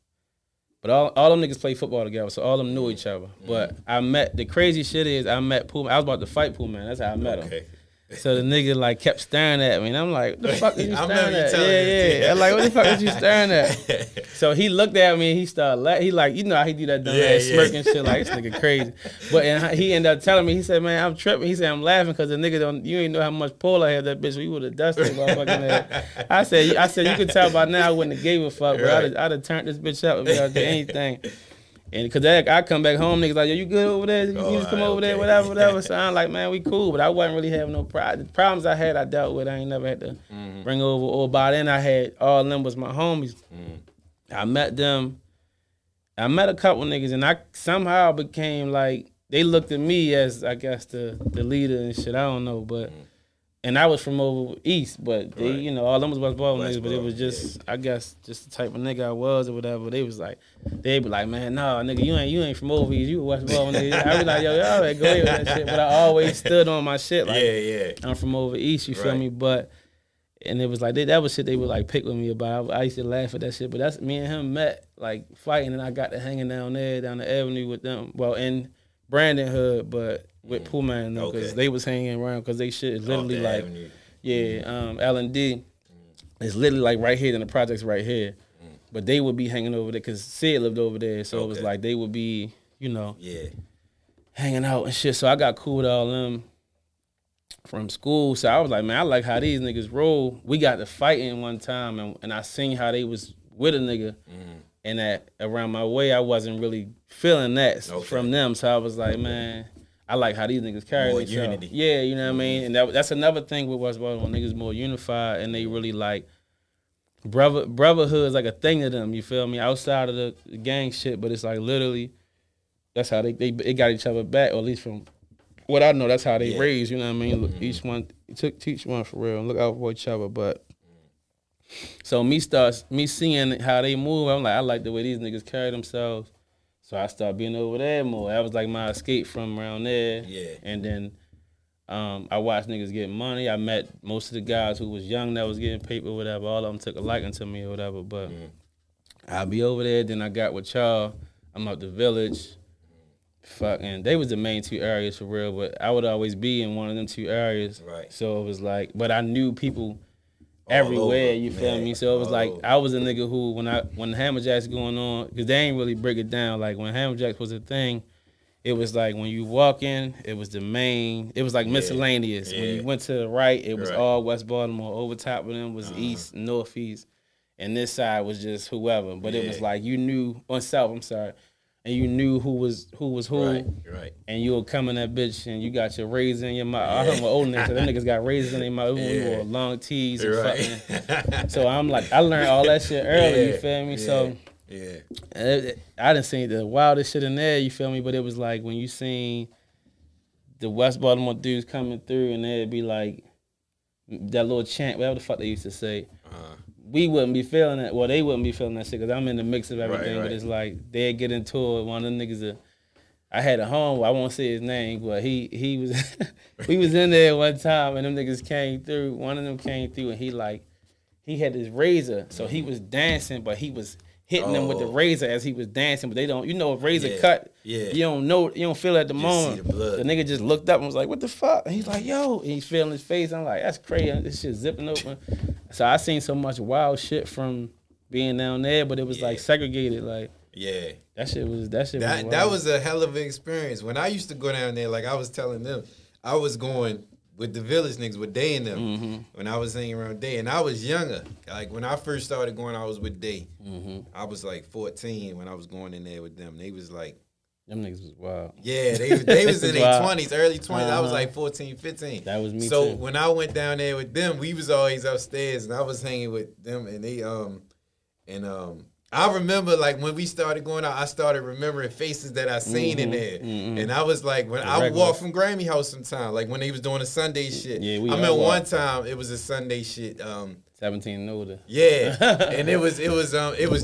But all them niggas played football together, so all them knew each other. But I met Pullman. I was about to fight Pullman. That's how I met him. So the nigga like kept staring at me, and I'm like, what the fuck are you staring at? Yeah. I'm like, what the fuck is you staring at? So he looked at me, and he started laughing. He like, you know how he do that dumb ass smirking shit, like, this nigga crazy. But he ended up telling me, he said, man, I'm tripping. He said, I'm laughing because the nigga you ain't know how much pull I had, that bitch. We would have dusted my fucking head. I said, you could tell by now I wouldn't have gave a fuck, but I'd have turned this bitch up if I did anything. And cause I come back home, niggas like, yo, you good over there? You just come over there, whatever. So I'm like, man, we cool. But I wasn't really having no problem. The problems I had, I dealt with. I ain't never had to bring over. Or by then, I had all them was my homies. I met them. I met a couple niggas, and I somehow became like they looked at me as, I guess, the leader and shit. I don't know, but and I was from over east, but they, you know, all them was Westport niggas, but it was just, I guess, just the type of nigga I was or whatever. They was like, they be like, man, nah, nigga, you ain't from over east, you Westport nigga. I be like, yo, y'all right, go ahead with that shit. But I always stood on my shit, like, yeah. I'm from over east, you feel me? But and it was like that was shit they would like pick with me about. I used to laugh at that shit, but that's me and him met like fighting, and I got to hanging down there down the avenue with them. Well, in Brandon Hood, but with Puma and them, because they was hanging around because they shit is literally like avenue. L&D is literally like right here, and the project's right here, but they would be hanging over there because Sid lived over there, so it was like they would be, you know, hanging out and shit. So I got cool with all them from school, so I was like, man, I like how these niggas roll. We got to fighting one time, and I seen how they was with a nigga, and that around my way, I wasn't really feeling that from them, so I was like, man, I like how these niggas carry themselves. More unity. Yeah, you know what I mean? And that's another thing with Westport, when niggas more unified, and they really like, brotherhood is like a thing to them, you feel me? Outside of the gang shit, but it's like literally, that's how they got each other back, or at least from what I know, that's how they raised, you know what I mean? Look, each one, teach one for real, and look out for each other. But so me seeing how they move, I'm like, I like the way these niggas carry themselves. So I started being over there more. That was like my escape from around there. Yeah. And then I watched niggas get money. I met most of the guys who was young that was getting paper or whatever. All of them took a liking to me or whatever. But I'll be over there. Then I got with y'all. I'm out the village. Fucking, they was the main two areas for real, but I would always be in one of them two areas. Right. So it was like, but I knew people everywhere, you feel me? So it was like, I was a nigga who, when Hammerjacks going on, because they ain't really break it down, like when Hammerjacks was a thing, it was like when you walk in, it was the main, it was like miscellaneous. Yeah. When you went to the right, it was all West Baltimore. Over top of them was East, Northeast, and this side was just whoever. But it was like, you knew, on South, I'm sorry, and you knew who was who, right? And you would come in that bitch, and you got your razor in your mouth. I heard my old niggas, so them niggas got razors in their mouth. We wore long tees and fucking. So I'm like, I learned all that shit early. You feel me? So I done seen the wildest shit in there. You feel me? But it was like when you seen the West Baltimore dudes coming through, and they'd be like that little chant, whatever the fuck they used to say. We wouldn't be feeling that. Well, they wouldn't be feeling that shit because I'm in the mix of everything. But it's like they'd get into it. One of them niggas, I had a home. I won't say his name, but he was. We was in there one time, and them niggas came through. One of them came through, and he had this razor, so he was dancing, but he was hitting them with the razor as he was dancing. But they don't, you know, a razor cut. Yeah. You don't know. You don't feel it at the moment. The nigga just looked up and was like, "What the fuck?" And he's like, "Yo," and he's feeling his face. I'm like, "That's crazy. This shit zipping open." So I seen so much wild shit from being down there, but it was like segregated. Like that shit was wild. That was a hell of an experience. When I used to go down there, like I was telling them, I was going with the village niggas, with Day and them, when I was hanging around Day. And I was younger. Like, when I first started going, I was with Day. I was, like, 14 when I was going in there with them. They was, like... Them niggas was wild. Yeah, they was in their 20s, early 20s. I was, like, 14, 15. That was me, too. So, when I went down there with them, we was always upstairs, and I was hanging with them, and they... I remember, like, when we started going out, I started remembering faces that I seen in there. And I was like, when I walked from Grammy House sometime, like when they was doing the Sunday shit. Yeah, I remember one time it was a Sunday shit. 17 and older. Yeah. And it was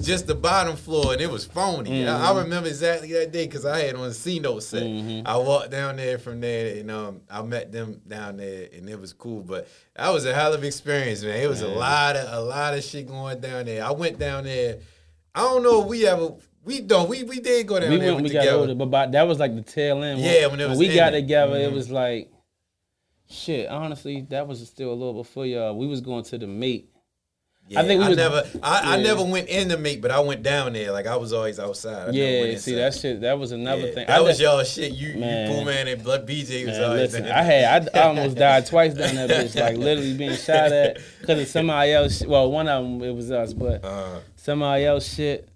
just the bottom floor, and it was phony. I remember exactly that day because I had on a C-Note set. I walked down there from there, and I met them down there, and it was cool. But that was a hell of an experience, man. It was a lot of shit going down there. I went down there. I don't know if we ever, we did go down there when we together. Got older, but that was like the tail end. Yeah, when it was when we got together, it was like, shit, honestly, that was still a little before y'all. We was going to the meet. Yeah, I never went in the meet, but I went down there. Like, I was always outside. That shit, that was another thing. That was y'all shit. You Pooh Man and Blood BJ was always there. I almost died twice down that bitch, like literally being shot at because of somebody else. Well, one of them, it was us, but somebody else shit.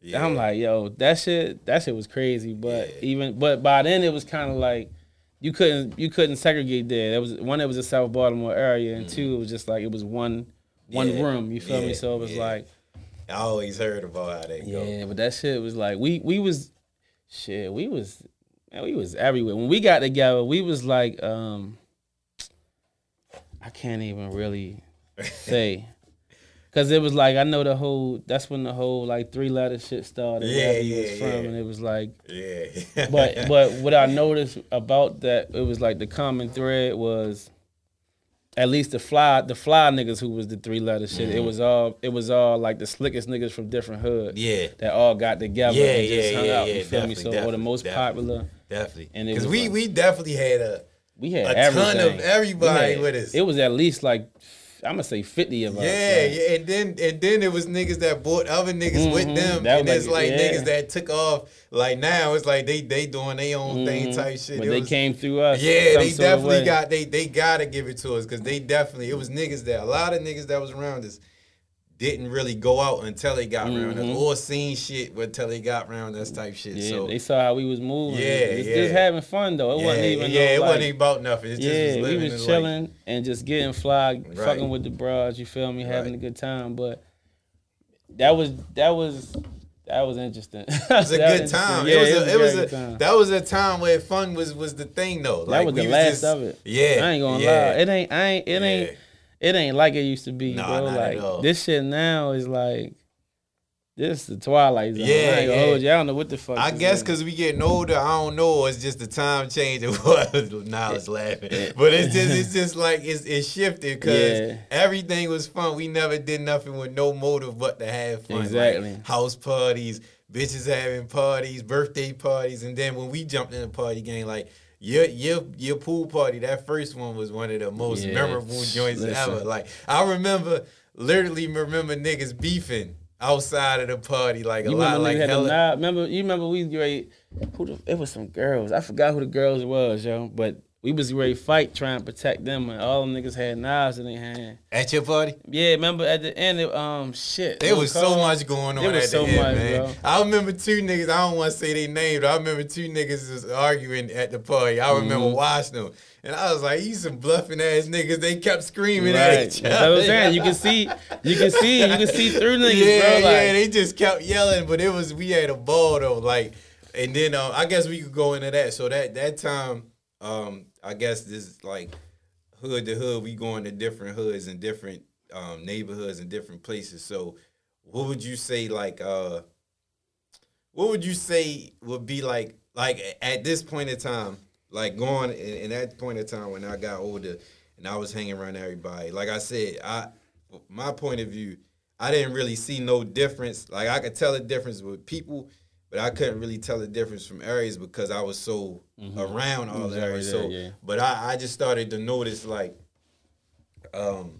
Yeah. I'm like, yo, that shit was crazy. But but by then it was kind of like, you couldn't segregate there. There was one, it was a South Baltimore area, and two, it was just like, it was one room, you feel me? So it was like, I always heard about how they go. Yeah, but that shit was like, we was Man, we was everywhere. When we got together, we was like, I can't even really say. Because it was like, I know the whole, that's when the whole like three-letter shit started. And it was like, but what I noticed about that, it was like the common thread was, at least the fly niggas who was the three-letter shit, it was all like the slickest niggas from different hoods. Yeah. That all got together and just hung out. You feel me? So or the most popular. Definitely. And because we definitely had a everything. Ton of everybody with us. It was at least like, I'm gonna say 50 of us. Yeah, and then it was niggas that bought other niggas with them, and it's like niggas that took off. Like now, it's like they doing their own thing type shit. But they came through us. Yeah, they definitely got they gotta give it to us because they definitely it was niggas that a lot of niggas that was around us didn't really go out until they got around us or seen shit until they got around us type shit. Yeah, so they saw how we was moving. Yeah, just having fun though. It wasn't even it wasn't even about nothing. It just was we was chilling and just getting fly, fucking with the bras. You feel me? Having a good time. But that was interesting. It was a good time. That was a time where fun was the thing though. Like, that was the last of it. Yeah, I ain't gonna lie. It ain't like it used to be, bro. Like this shit now is like this the Twilight Zone. I don't know what the fuck. I guess because we getting older, I don't know. It's just the time change. Now it's laughing, but it's just like it shifted because everything was fun. We never did nothing with no motive but to have fun. Exactly. Like house parties, bitches having parties, birthday parties, and then when we jumped in the party game, like. Your pool party, that first one was one of the most memorable joints ever. Like I literally remember niggas beefing outside of the party, like a lot, like hella. Remember we great. It was some girls. I forgot who the girls was, yo. But we was ready to fight, trying to protect them, and all them niggas had knives in their hand. At your party? Yeah, remember at the end, shit. There was so much going on at the end, man. Bro. I remember two niggas, I don't want to say their names, but I remember two niggas was arguing at the party. I remember watching them. And I was like, you some bluffing ass niggas. They kept screaming at each other. That's what I'm saying. You can see through niggas, bro. Like, yeah, they just kept yelling, but we had a ball though. Like, and then I guess we could go into that. So that time, I guess this is like hood to hood. We going to different hoods and different neighborhoods and different places. So, what would you say like? What would you say would be like at this point in time? Like going in that point in time when I got older and I was hanging around everybody. Like I said, my point of view, I didn't really see no difference. Like I could tell the difference with people. But I couldn't really tell the difference from areas because I was so around all the areas. So, but I just started to notice, like this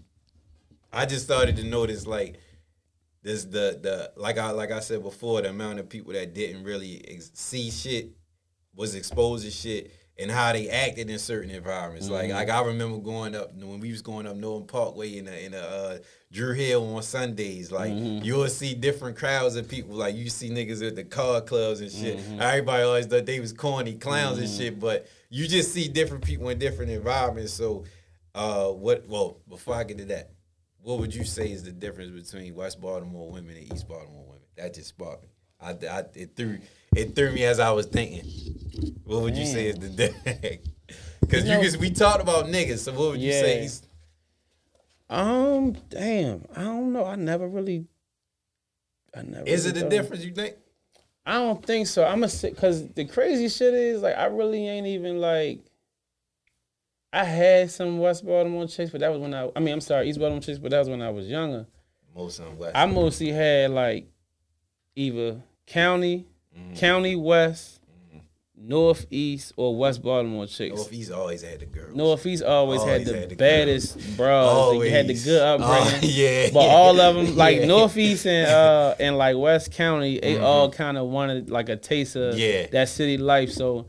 the like I said before, the amount of people that didn't really see shit was exposed to shit and how they acted in certain environments. Like I remember going up when we was going up Northern Parkway in a Drew Hill on Sundays, like you'll see different crowds of people. Like you see niggas at the car clubs and shit. Everybody always thought they was corny clowns and shit, but you just see different people in different environments. So, before I get to that, what would you say is the difference between West Baltimore women and East Baltimore women? That just sparked me. It threw me as I was thinking. What would you say is the difference? Because we talked about niggas. So what would you say? Is, damn, I don't know. I never. Is it a difference? You think? I don't think so. I'm gonna say because the crazy shit is like I really ain't even like. I had some West Baltimore chicks, but that was when East Baltimore chicks, but that was when I was younger. Most of West. I mostly had like either County West, Northeast, or West Baltimore chicks. Northeast always had the girls. Northeast always had the baddest bros. They had the good upbringing. But all of them, like Northeast and like West County, they all kind of wanted like a taste of that city life. So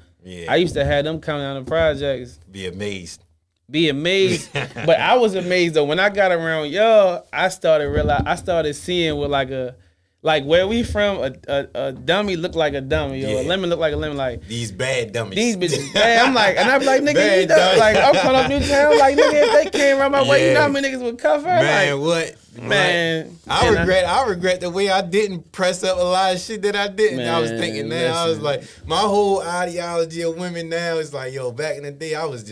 I used to have them coming out of projects. Be amazed. But I was amazed though when I got around y'all. I started seeing with like a. Like where we from, a dummy look like a dummy, or a lemon look like a lemon. Like these bad dummies. These bitches bad. I'm like, and I'm like, nigga, you know, like I'm coming up New Town. Like nigga, if they came around my way, you know how many niggas would cuff her. Man, like, what? Man, I regret the way I didn't press up a lot of shit that I didn't. Man, I was thinking now, I was like, my whole ideology of women now is like, yo, back in the day, I was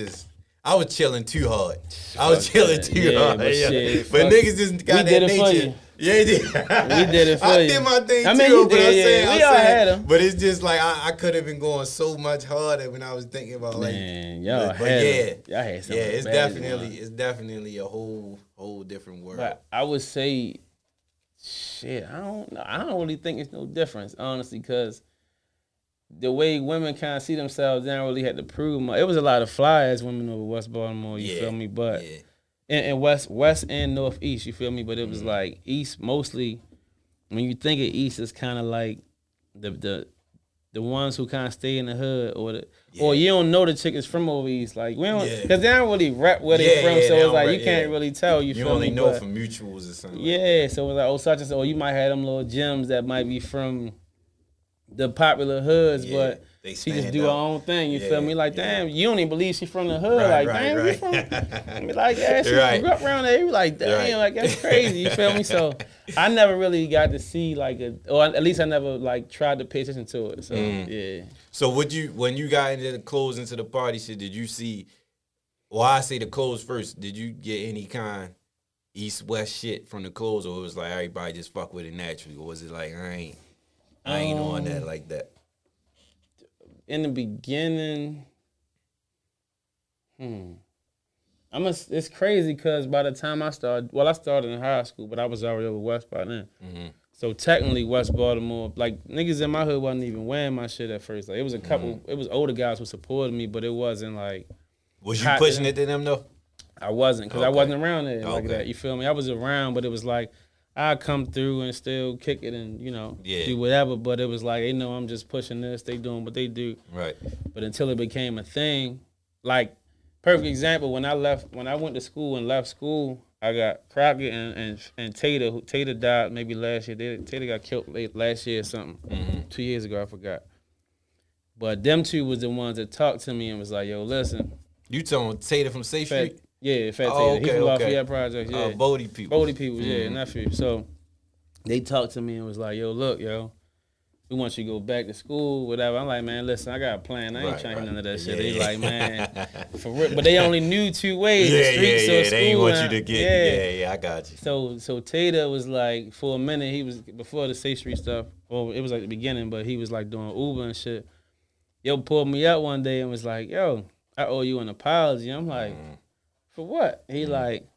chilling too hard. I was chilling too hard. But, but niggas just got that nature. Yeah, we did it for you. I did my thing too, but I'm saying, we all had them. But it's just like I could have been going so much harder when I was thinking about like, man, y'all but had y'all had something. Yeah, it's definitely a whole different world. But I would say, shit, I don't really think it's no difference, honestly, because the way women kind of see themselves, they don't really have to prove much. It was a lot of fly ass women over West Baltimore, you feel me? But. Yeah. And west and northeast, you feel me? But it was like east mostly. When you think of east, it's kind of like the ones who kind of stay in the hood, or or you don't know the chick is from over east. Like we don't, cause they don't really rap where they from. So it's like you can't really tell. You feel only me? Know but, from mutuals or something. Yeah, so it was like such and so. You might have them little gems that might be from the popular hoods, but. She just do her own thing, you feel me? Like, damn, you don't even believe she from the hood. Right, like, damn, you from? I mean, like, yeah, she grew up around there. You like, damn, like, that's crazy, you feel me? So I never really got to see, like, or at least I never, like, tried to pay attention to it. So, So when you got into the clothes, into the party shit, did you see, well, I say the clothes first, did you get any kind east-west shit from the clothes, or it was like, everybody just fuck with it naturally? Or was it like, I ain't on that like that? In the beginning, it's crazy because by the time I started in high school, but I was already over West by then. Mm-hmm. So technically West Baltimore, like niggas in my hood wasn't even wearing my shit at first. Like it was a couple, it was older guys who supported me, but it wasn't like. Was you pushing it to them though? I wasn't because I wasn't around it like that. You feel me? I was around, but it was like, I come through and still kick it and, you know, do whatever. But it was like, they know I'm just pushing this. They doing what they do. Right. But until it became a thing, like, perfect example, when I went to school and left school, I got Crockett and Tater. Tater died maybe last year. Tater got killed late last year or something. Mm-hmm. 2 years ago, I forgot. But them two was the ones that talked to me and was like, yo, listen. You telling Tater from Safe Street? Yeah, Fat Taylor. He from Lafayette Projects. Yeah, Bodie people. Yeah, nephew. So they talked to me and was like, "Yo, look, yo, we want you to go back to school, whatever." I'm like, "Man, listen, I got a plan. I ain't trying none of that shit." They like, "Man, for real." But they only knew two ways: the streets or school. They ain't want you to get. I got you. So Taylor was like, for a minute, he was before the Safe Street stuff. Well, it was like the beginning, but he was like doing Uber and shit. Yo, pulled me up one day and was like, "Yo, I owe you an apology." I'm like. For what? He like,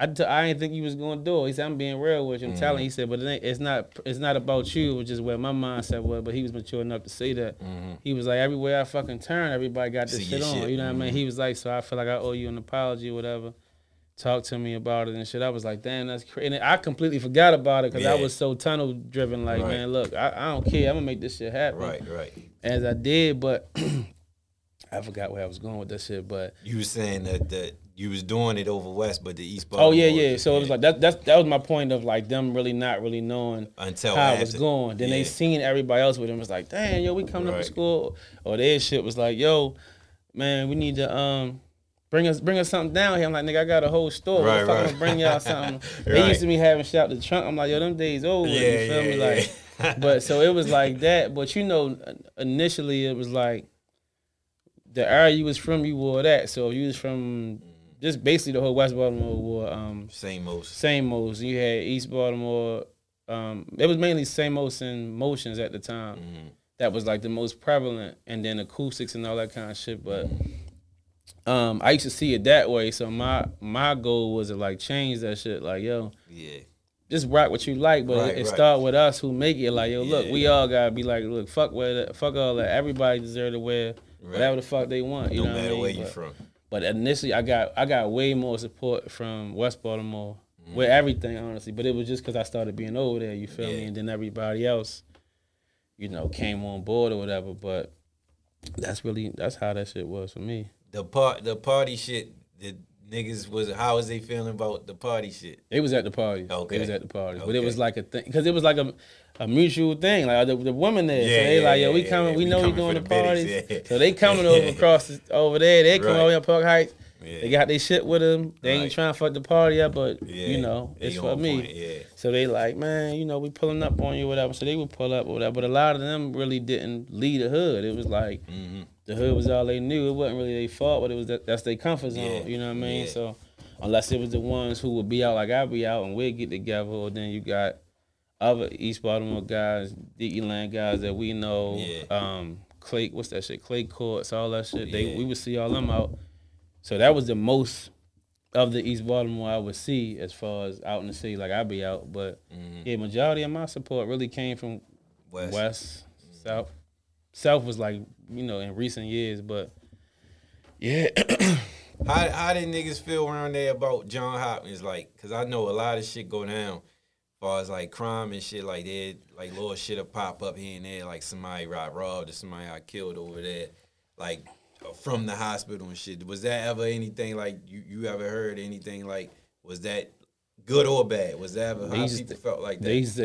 I didn't think you was gonna do it. He said, I'm being real with you. I'm telling you. He said, but it's not about you, which is where my mindset was, but he was mature enough to say that. Mm-hmm. He was like, everywhere I fucking turn, everybody got this shit on. Shit. You know what I mean? He was like, so I feel like I owe you an apology or whatever. Talk to me about it and shit. I was like, damn, that's crazy. And I completely forgot about it because I was so tunnel driven. Like, man, look, I don't care. I'm gonna make this shit happen. Right. As I did, but I forgot where I was going with that shit. But you were saying that you was doing it over West, but the East Baltimore. Oh yeah. So it was like that was my point of like them really not really knowing until how it was going. Then they seen everybody else with them. It was like, damn, yo, we coming up to school. Or their shit was like, yo, man, we need to bring us something down here. I'm like, nigga, I got a whole store. Right, I'm gonna bring y'all something. They used to be having shit out the trunk. I'm like, yo, them days over. You feel me? Like, but so it was like that. But you know, initially it was like the area you was from, you wore that. So if you was from just basically the whole West Baltimore wore same modes. You had East Baltimore. It was mainly same modes and motions at the time. Mm-hmm. That was like the most prevalent, and then acoustics and all that kind of shit. But I used to see it that way. So my goal was to like change that shit. Like yo, just rock what you like. But it start with us who make it. Like yo, look, we all gotta be like, look, fuck all that. Everybody deserves to wear whatever the fuck they want. You know what I mean? No matter where you from. But initially, I got way more support from West Baltimore with everything, honestly. But it was just because I started being over there, you feel me? And then everybody else, you know, came on board or whatever. But that's how that shit was for me. The party shit, niggas was, how was they feeling about the party shit? They was at the party. Okay. They was at the party. Okay. But it was like a thing, because it was like a mutual thing. Like the women there, so they like, yo, we coming, we know we doing the parties. So they coming over across over there. They come over here at Park Heights. Yeah. They got their shit with them. They ain't trying to fuck the party up, but, you know, it's for me. So they like, man, you know, we pulling up on you or whatever. So they would pull up or whatever. But a lot of them really didn't leave the hood. It was like the hood was all they knew. It wasn't really their fault, but it was that's their comfort zone. Yeah. You know what I mean? Yeah. So unless it was the ones who would be out like I be out and we'd get together, or then you got other East Baltimore guys, D.E. Land guys that we know, Clay, what's that shit? Clay Courts, all that shit. We would see all them out. So that was the most of the East Baltimore I would see as far as out in the city, like I be out. But yeah, majority of my support really came from West, South. South was like, you know, in recent years, but yeah. How did niggas feel around there about Johns Hopkins? Like, cause I know a lot of shit go down as far as like crime and shit like that. Like little shit'll pop up here and there, like somebody got robbed or somebody got killed over there. Like, from the hospital and shit. Was that ever anything like you ever heard anything like, was that good or bad? Was that ever how people felt like that? They used to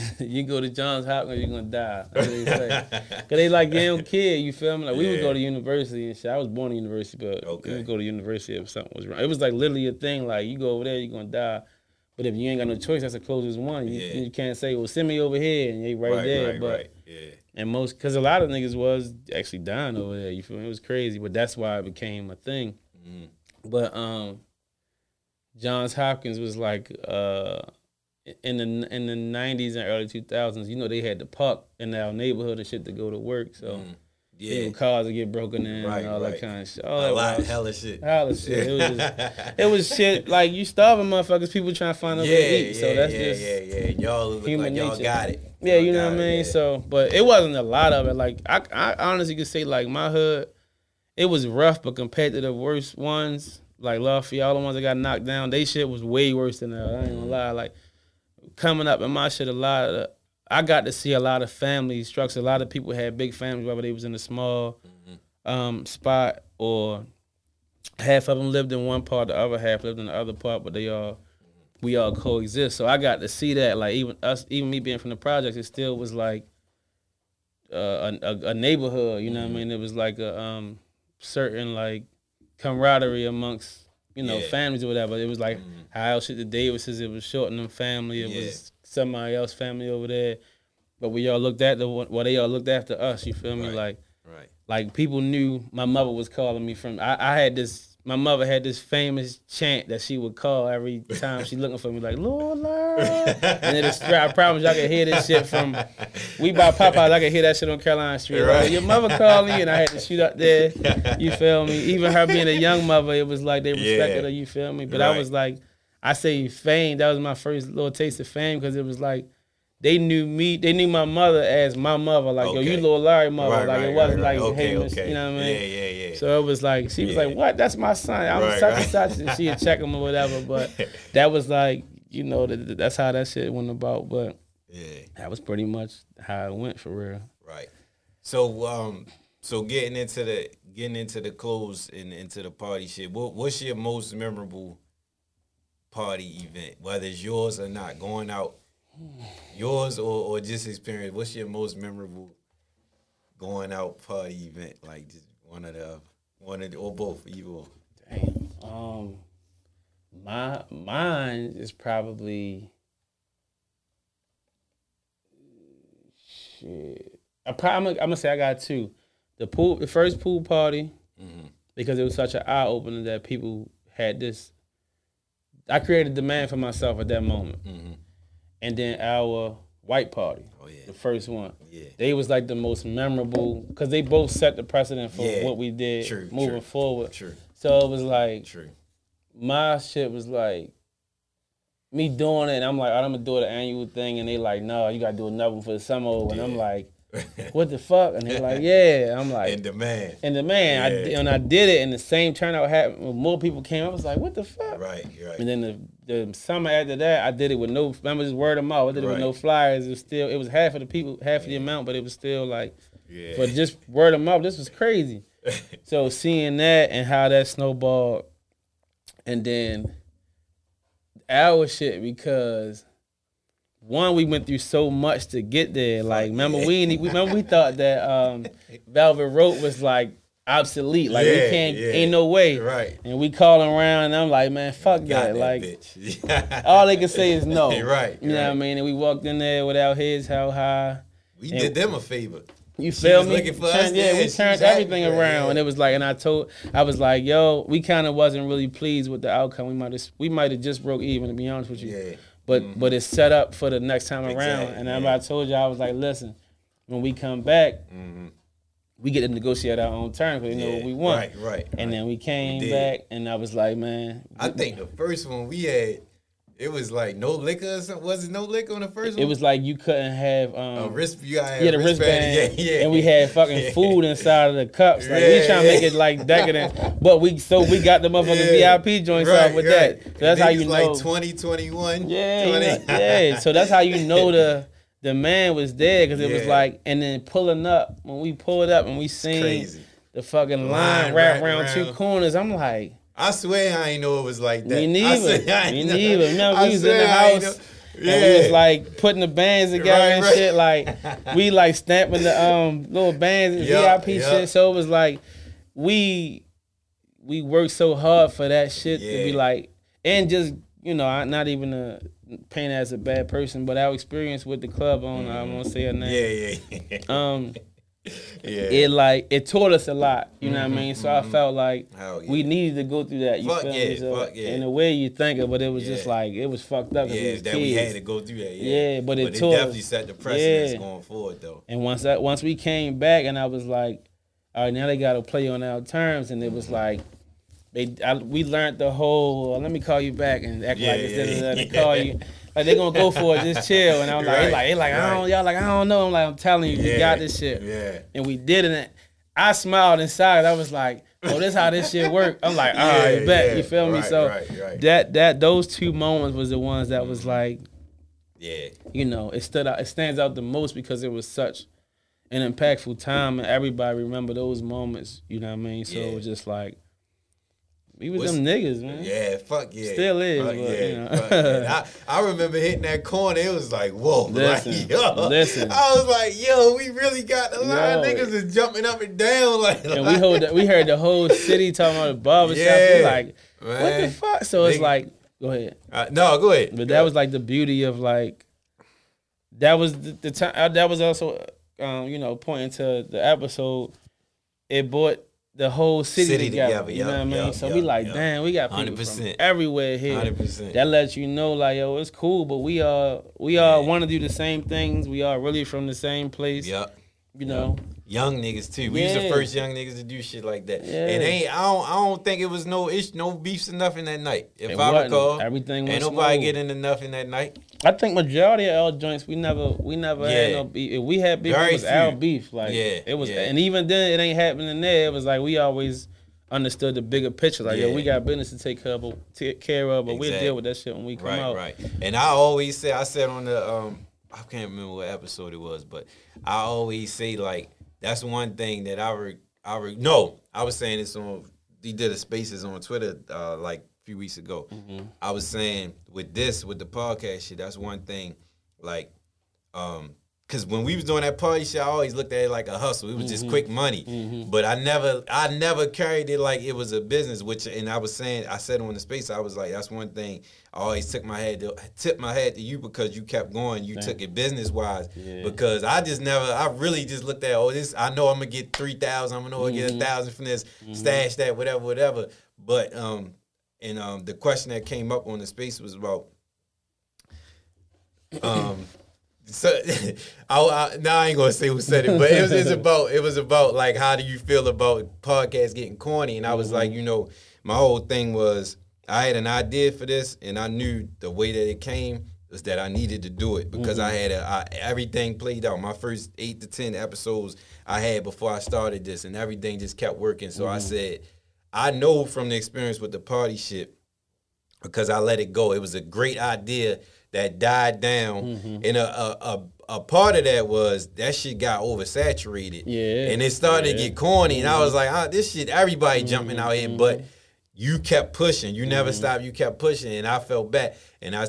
say you go to Johns Hopkins, you're gonna die. That's what they say. Cause they like damn kid, you feel me? Like we would go to university and shit. I was born to university, but we would go to university if something was wrong. It was like literally a thing, like you go over there, you're gonna die. But if you ain't got no choice, that's the closest one. You can't say, well, send me over here, and they right there. And most, because a lot of niggas was actually dying over there, you feel me? It was crazy, but that's why it became a thing. But Johns Hopkins was like, in the 90s and early 2000s, you know, they had to park in our neighborhood and shit to go to work, so... Cars would get broken in and all that kind of shit. All a lot of hella shit. Hella shit. It was shit like you starving motherfuckers, people trying to find a way to eat. So that's just y'all look human like y'all nature. Got it. Yeah, you know what I mean? Yeah. So, but it wasn't a lot of it. Like, I honestly could say like my hood, it was rough, but compared to the worst ones, like Lafayette, all the ones that got knocked down, they shit was way worse than that. I ain't gonna lie. Like, coming up in my shit, I got to see a lot of family structure. A lot of people had big families, whether they was in a small spot, or half of them lived in one part, the other half lived in the other part, but we all coexist. So I got to see that. Like even me being from the projects, it still was like a neighborhood, you know what I mean? It was like a certain like camaraderie amongst, you know, families or whatever. It was like how else shit the Davises, it was Short and them family, it was somebody else's family over there. But we all looked at they all looked after us, you feel me? Like people knew my mother was calling me from, my mother had this famous chant that she would call every time she looking for me, like, Lord, Lord. And I promise y'all could hear this shit from, we buy Popeyes, I could hear that shit on Caroline Street. Right. Like, your mother called me, and I had to shoot up there, you feel me? Even her being a young mother, it was like they respected her, you feel me? But I was like, I say fame, that was my first little taste of fame, because it was like, they knew me, they knew my mother as my mother, like, yo, you little Larry mother, it wasn't like, hey, you know what I mean? Yeah. So it was like, she was like, what, that's my son, I'm such and such, and she'd check him or whatever, but that was like, you know, that's how that shit went about, but that was pretty much how it went for real. Right. So getting into the clothes and into the party shit, what's your most memorable party event, whether it's yours or not, going out, yours or just experience? What's your most memorable going out party event? Like just one of the or both, either or. Damn. Mine is probably shit. I'm gonna say I got two. The first pool party, because it was such an eye opener that people had this. I created demand for myself at that moment. And then our white party, the first one. Yeah. They was like the most memorable, because they both set the precedent for what we did moving forward. True. So it was like, my shit was like, me doing it, and I'm like, I'm going to do the annual thing, and they like, no, you got to do another one for the summer. And I'm like, what the fuck? And they're like, yeah. I'm like, in demand. Yeah. And I did it, and the same turnout happened. More people came. I was like, what the fuck? Right. And then the summer after that, I did it with no, remember, just word of mouth. I did it with no flyers. It was half of the people, half of the amount, but it was still like, but just word of mouth, this was crazy. So seeing that and how that snowballed And then our shit, because one, we went through so much to get there. Like, remember we thought that Velvet Rope was like obsolete. Like, we can't, ain't no way. Right. And we calling around, and I'm like, man, fuck that. Like, bitch. All they can say is no. Right. You know what I mean? And we walked in there without heads held high. We did them a favor. You feel me? We turned everything around, and it was like, and I was like, yo, we kind of wasn't really pleased with the outcome. We might have just broke even, to be honest with you. Yeah. But it's set up for the next time around. And I told you, I was like, listen, when we come back, we get to negotiate our own terms. We know what we want. Right. And then we came back, and I was like, man. I think the first one we had, it was like no liquor or something. Was it no liquor on the first one? It was like you couldn't have the wristband. Yeah. And we had fucking food inside of the cups. Like we trying to make it like decadent. But we got the motherfucking VIP joints out with that. So that's how you know. Like 20, 21. Yeah. 20. Yeah. So that's how you know the man was there, because it was like, and then pulling up, when we pulled up and we seen the fucking line wrap around two corners, I'm like, I swear I ain't know it was like that. Me neither. Remember, we was in the house, and we was like putting the bands together and shit. Like, we like stamping the little bands and VIP shit. So it was like, we worked so hard for that shit to be like, and just, you know, not even a paint as a bad person, but our experience with the club owner, I won't say her name. It like it taught us a lot, you know what I mean? So I felt like we needed to go through that. You feel me? So in a way you think of, but it was just like it was fucked up. Yeah, that kids. We had to go through that. Yeah, but it taught definitely us. Set the precedence going forward though. And once we came back, and I was like, all right, now they got to play on our terms, and it was like we learned the whole. Let me call you back and act like it's and call you. Like, they gonna go for it, just chill. And I was like, I don't know. I'm like, I'm telling you, we got this shit. Yeah. And we did it. And I smiled inside. I was like, oh, this how this shit work. I'm like, all right, bet. You feel me? So those two moments was the ones that was like, you know, it stood out. It stands out the most because it was such an impactful time, and everybody remember those moments. You know what I mean? So it was just like, we was them niggas, man. Yeah, fuck yeah. Still is, but, you know. I remember hitting that corner. It was like, whoa. Listen. I was like, yo, we really got a lot of niggas is jumping up and down. And we heard the whole city talking about the barbershop. Yeah, we like, man, what the fuck? So it's like, go ahead. No, go ahead. But that was like the beauty of like, that was the time. That was also, you know, pointing to the episode. It brought the whole city together, you know what I mean? So we like, damn, we got people 100%. From everywhere here. 100%. That lets you know, like, yo, it's cool, but we all want to do the same things. We are really from the same place. Yep. You know? Young niggas, too. We was the first young niggas to do shit like that. Yeah. And I don't think it was no issue, no beefs or nothing that night. If I recall, everything was nobody getting into nothing that night. I think majority of our joints, we never had no beef. If we had beef, it was our beef. Like it was, and even then, it ain't happening there. It was like we always understood the bigger picture. Like, yo, we got business to take care of, but we'll deal with that shit when we come out. Right. And I always say, I said on the, I can't remember what episode it was, but I always say like that's one thing that I was saying this on. He did a Spaces on Twitter, few weeks ago. Mm-hmm. I was saying with the podcast shit, that's one thing, like, because when we was doing that party shit, I always looked at it like a hustle. It was just quick money. Mm-hmm. But I never carried it like it was a business, and I said on the Space, I was like, that's one thing I always tipped my head to you, because you kept going. You took it business-wise, because I really just looked at, oh, this, I know I'm going to get 3,000, I'm going to get 1,000 from this, stash that, whatever. But, the question that came up on the Space was about, so I ain't gonna say who said it, but it was about like, how do you feel about podcasts getting corny? And I was like, you know, my whole thing was I had an idea for this, and I knew the way that it came was that I needed to do it, because everything played out. My first 8 to 10 episodes I had before I started this, and everything just kept working. So I said, I know from the experience with the party shit, because I let it go. It was a great idea that died down. And a part of that was that shit got oversaturated. Yeah. And it started to get corny. And I was like, this shit, everybody jumping out here. But you kept pushing. You never stopped. You kept pushing. And I fell back. And I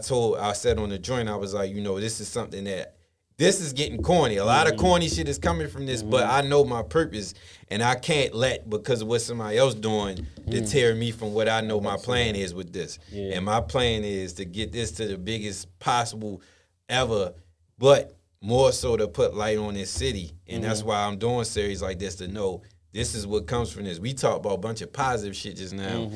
said on the joint, I was like, you know, this is something that, this is getting corny. A lot of corny shit is coming from this, but I know my purpose, and I can't let, because of what somebody else doing, deter me from what I know my plan is with this. Yeah. And my plan is to get this to the biggest possible ever, but more so to put light on this city. And that's why I'm doing series like this, to know this is what comes from this. We talked about a bunch of positive shit just now.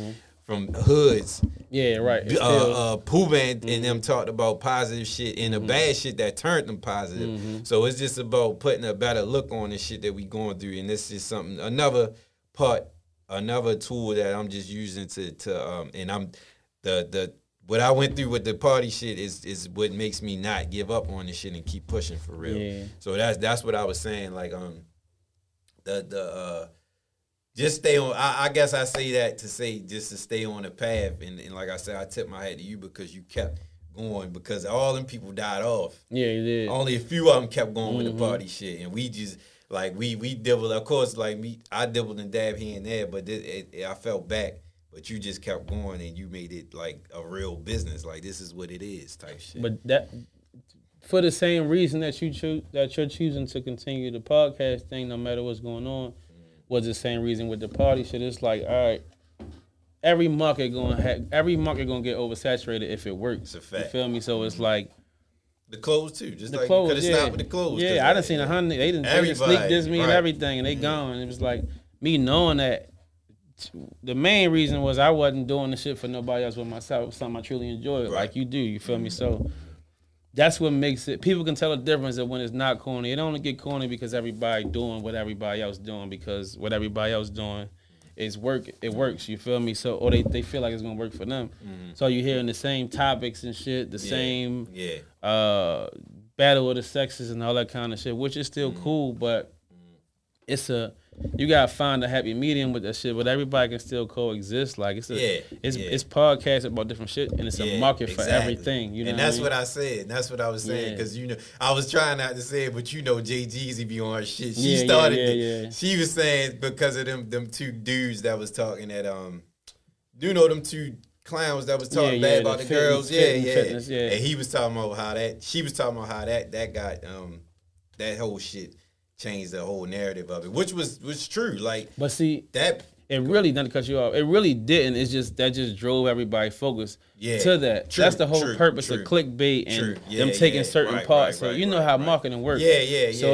From hoods. Yeah, right. Pooh Band and them talked about positive shit and the bad shit that turned them positive. So it's just about putting a better look on the shit that we going through. And this is something, another part, another tool that I'm just using to and I'm the what I went through with the party shit is what makes me not give up on this shit and keep pushing for real. Yeah. So that's what I was saying. Like just stay on. I guess I say that to say just to stay on the path. And like I said, I tip my hat to you because you kept going, because all them people died off. Yeah, you did. Only a few of them kept going with the party shit. And we just, like, we dibbled. Of course, like, I dibbled and dabbed here and there, but I fell back. But you just kept going and you made it, like, a real business. Like, this is what it is type shit. But that, for the same reason that you're choosing to continue the podcast thing, no matter what's going on, was the same reason with the party shit. It's like, all right, every market gonna get oversaturated if it works. It's a fact. You feel me? So it's like the clothes too. Just the like clothes, you could have stopped with the clothes. Yeah, I done seen 100. They didn't sneak this me and everything, and they gone. And it was like me knowing that the main reason was I wasn't doing the shit for nobody else but myself. It was something I truly enjoyed, like you do. You feel me? So that's what makes it. People can tell the difference of when it's not corny. It don't only get corny because everybody doing what everybody else doing, because what everybody else doing is work. It works. You feel me? So, or they feel like it's gonna work for them. Mm-hmm. So you hearing the same topics and shit, the same battle of the sexes and all that kind of shit, which is still cool, but it's you gotta find a happy medium with that shit, but everybody can still coexist. Like it's podcasts about different shit, and it's a market for everything. You know, and that's what I said. And that's what I was saying, because you know I was trying not to say it, but you know Jay Jeezy be on her shit. She started. She was saying because of them two dudes that was talking at you know them two clowns that was talking bad about the girls. And he was talking about how that she was talking about how that got that whole shit changed the whole narrative of it, which was true. Like, but see that it really didn't cut you off. It really didn't. It's just that just drove everybody's focus to that. True, that's the whole purpose of clickbait and them taking certain parts. So you know how marketing works. So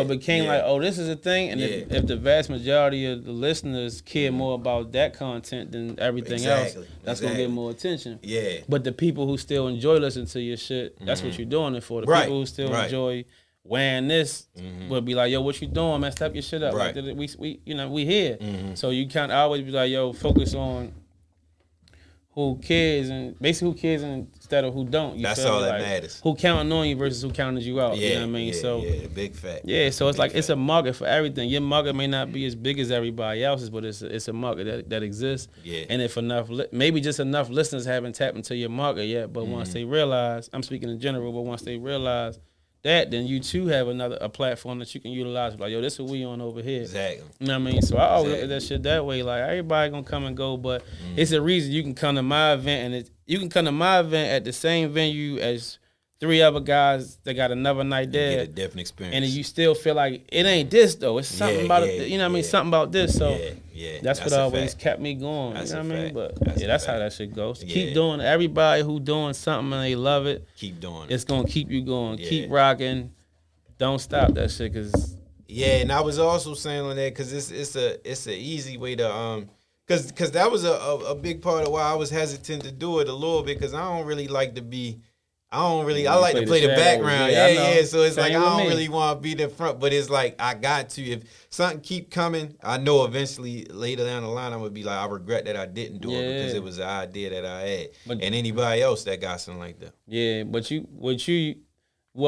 it became like, oh, this is a thing. And if the vast majority of the listeners care more about that content than everything else, that's gonna get more attention. Yeah. But the people who still enjoy listening to your shit, that's what you're doing it for. The people who still enjoy wearing this would be like, yo, what you doing, man? Step your shit up. Right. Like, we here. Mm-hmm. So you can't always be like, yo, focus on who cares and basically who cares instead of who don't. You That's all that matters. Who counting on you versus who counting you out. Yeah, you know what I mean? So big fact. Yeah, so it's big like fact. It's a market for everything. Your market may not be as big as everybody else's, but it's a market that exists. Yeah. And if maybe just enough listeners haven't tapped into your market yet, but once they realize, I'm speaking in general, but once they realize that, then you too have a platform that you can utilize. Like, yo, this is what we on over here. Exactly. You know what I mean? So I always look at that shit that way. Like, everybody gonna come and go, but it's a reason you can come to my event, and you can come to my event at the same venue as three other guys that got another night there. You get a different experience. And you still feel like it ain't this though. It's something about it. You know what I mean? Something about this. So that's what always kept me going. That's, you know what I mean? But that's how that shit goes. So keep doing. Everybody who doing something and they love it, keep doing it. It's gonna keep you going. Yeah. Keep rocking. Don't stop that shit. Cause and I was also saying on that, cause it's a easy way to cause that was a big part of why I was hesitant to do it a little bit, cause I like to play the background. So it's same like, I don't really want to be the front, but it's like, I got to. If something keep coming, I know eventually later down the line, I'm going to be like, I regret that I didn't do it because it was an idea that I had. But, and anybody else that got something like that. Yeah, but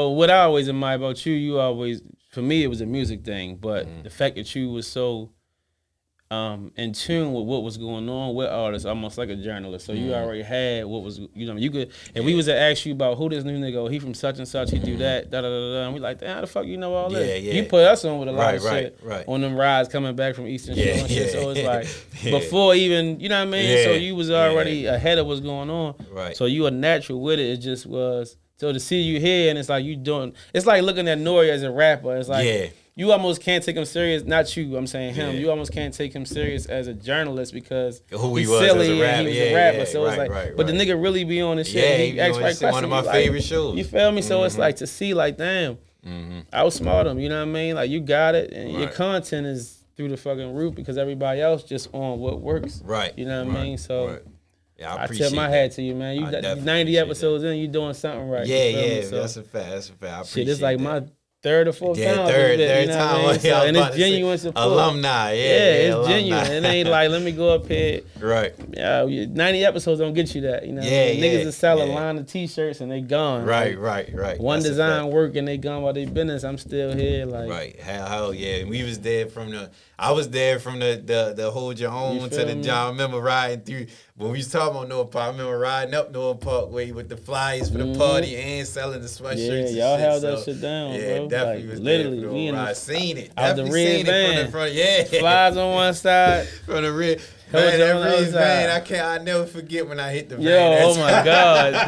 what I always admire about you, for me, it was a music thing, but the fact that you was so in tune with what was going on with artists, almost like a journalist. So you already had what was, you know, you could, if we was to ask you about who this new nigga, oh, he from such and such, he do that, da da da da, and we like, damn, how the fuck you know all this? Yeah. You put us on with a lot of shit on them rides coming back from Eastern Shore and shit. So it's like before even, you know what I mean? So you was already ahead of what's going on. Right. So you were natural with it. It just was. So to see you here and it's like you doing, it's like looking at Nori as a rapper. It's like. Yeah. You almost can't take him serious. Not you, I'm saying him. Yeah. You almost can't take him serious as a journalist because he's silly as a rapper. And he was a rapper. So it's like, but the nigga really be on his shit. Yeah, he acts right. One of my favorite shows. You feel me? So it's like to see, like, damn, outsmart him. You know what I mean? Like, you got it, and your content is through the fucking roof because everybody else just on what works. Right. You know what I mean? So. Right. Yeah, I tip my hat to you, man. You got 90 episodes in, you doing something right. Yeah. So, that's a fact. That's a fact. I appreciate it. Shit, it's like my. Third or fourth time. Right? So, yeah, and it's genuine support. Alumni, it's genuine. It ain't like, let me go up here. Right. 90 episodes don't get you that. You know, niggas will sell a line of T-shirts and they gone. Right. One that's design work and they gone while they business. I'm still here. Like hell yeah. We was there from the. I was there from the hold your own you to the job. I remember riding through when we was talking about North Park. I remember riding up North Parkway with the flyers for the party and selling the sweatshirts. Y'all held that shit down, bro. Definitely like, was literally, there for the ride. Seen it. Out definitely the red seen van. It from the front. Flies on one side from the red. Man, that red van. I never forget when I hit the van. Oh my God,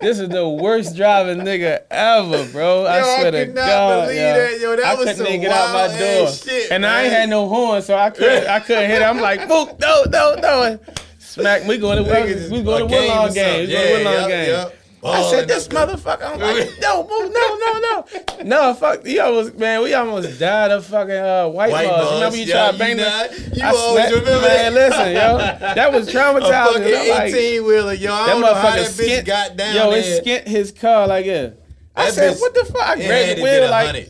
this is the worst driving nigga ever, bro. I swear to God, believe that. That was some wild ass shit, and man. I ain't had no horn, so I couldn't hit it. I'm like, boop, no. Smack. We go to Woodlawn game. I said, this motherfucker. I'm like, no. No, fuck. We almost died of fucking white balls. Remember you tried to bang that? You always remember that. Man, listen, that was traumatizing. A fucking 18-wheeler, I don't know how that bitch got down there. It skint his car like this. I said, what the fuck? I grabbed the wheel like,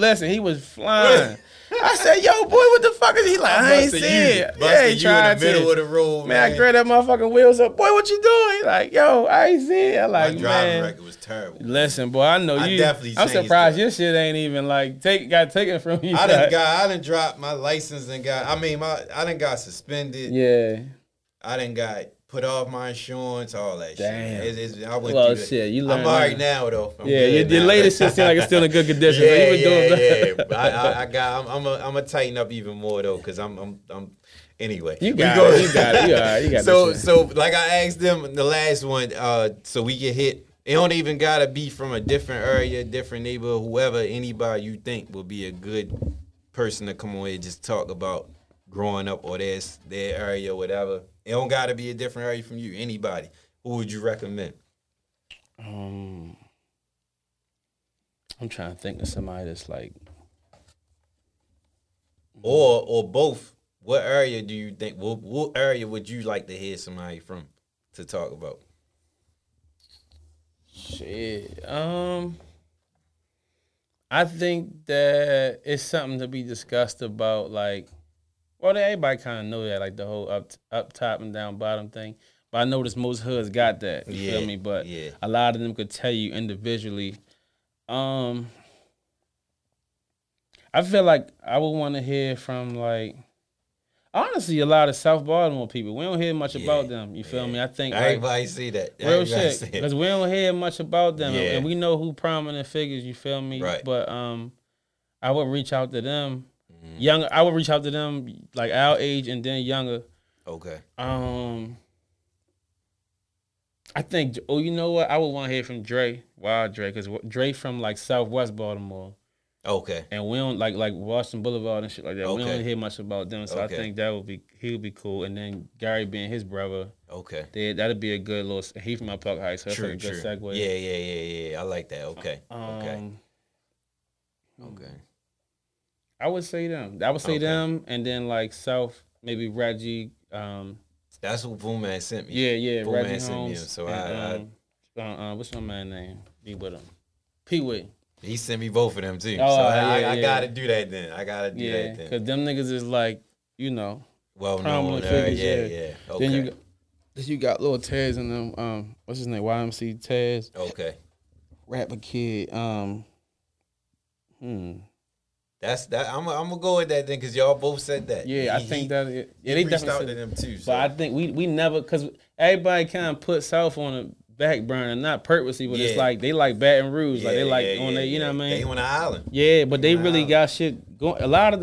listen, he was flying. I said, boy, what the fuck is he like? I ain't seen it. He tried to. In the middle of the road, man. I grabbed that motherfucking wheels up. Boy, what you doing? He like, I ain't seen it. I'm like, my driving record was terrible. Listen, boy, I know you. I'm surprised your shit ain't even like got taken from you. I done dropped my license and I done got suspended. Yeah. I done got put off my insurance, all that shit. I went through that. Shit. You I'm all right now, though. I'm your latest shit seems like it's still in good condition. Yeah. I'm gonna tighten up even more though, cause I'm. Anyway, you got it. You all right. You got it. So like I asked them the last one, so we get hit. It don't even gotta be from a different area, different neighborhood, whoever, anybody you think will be a good person to come on here and just talk about growing up or their area or whatever. It don't gotta be a different area from you. Anybody, who would you recommend? I'm trying to think of somebody that's like, or both. What area do you think? What area would you like to hear somebody from to talk about? Shit. I think that it's something to be discussed about, like. Well, everybody kind of know that, like the whole up top and down bottom thing. But I noticed most hoods got that. You feel me? But a lot of them could tell you individually. I feel like I would want to hear from, like, honestly, a lot of South Baltimore people. We don't hear much about them. You feel me? I think everybody see that. Real shit, because we don't hear much about them, and we know who prominent figures. You feel me? Right. But I would reach out to them. Younger, I would reach out to them like our age and then younger. Okay. I think. Oh, you know what? I would want to hear from Dre. Wild Dre, because Dre from like Southwest Baltimore. Okay. And we don't like Washington Boulevard and shit like that. Okay. We don't hear much about them, so I think that would be he would be cool. And then Gary being his brother. Okay. That'd be a good little. He from my Park Heights, so that's like a good segue. Yeah. I like that. Okay. Okay. I would say them. Them, and then like South, maybe Reggie. That's what Boom Man sent me. Yeah, Boom Reggie Man sent me. So and, what's my man's name? Be with him. Pee-wee. He sent me both of them too. I gotta do that then. I gotta do that then. Cause them niggas is like, well known. Yeah. Okay. Then you got little Tez and them. What's his name? YMC Tez. Okay. Rapper Kid. That's that. I'm gonna go with that then, because y'all both said that. Yeah, I think that. It, yeah, they definitely said to them too. So. But I think we never, because everybody kind of put South on the back burner, not purposely, but it's like they like Baton Rouge, like they like on there. You know what I mean? They on the island. Yeah, but they really got shit going. A lot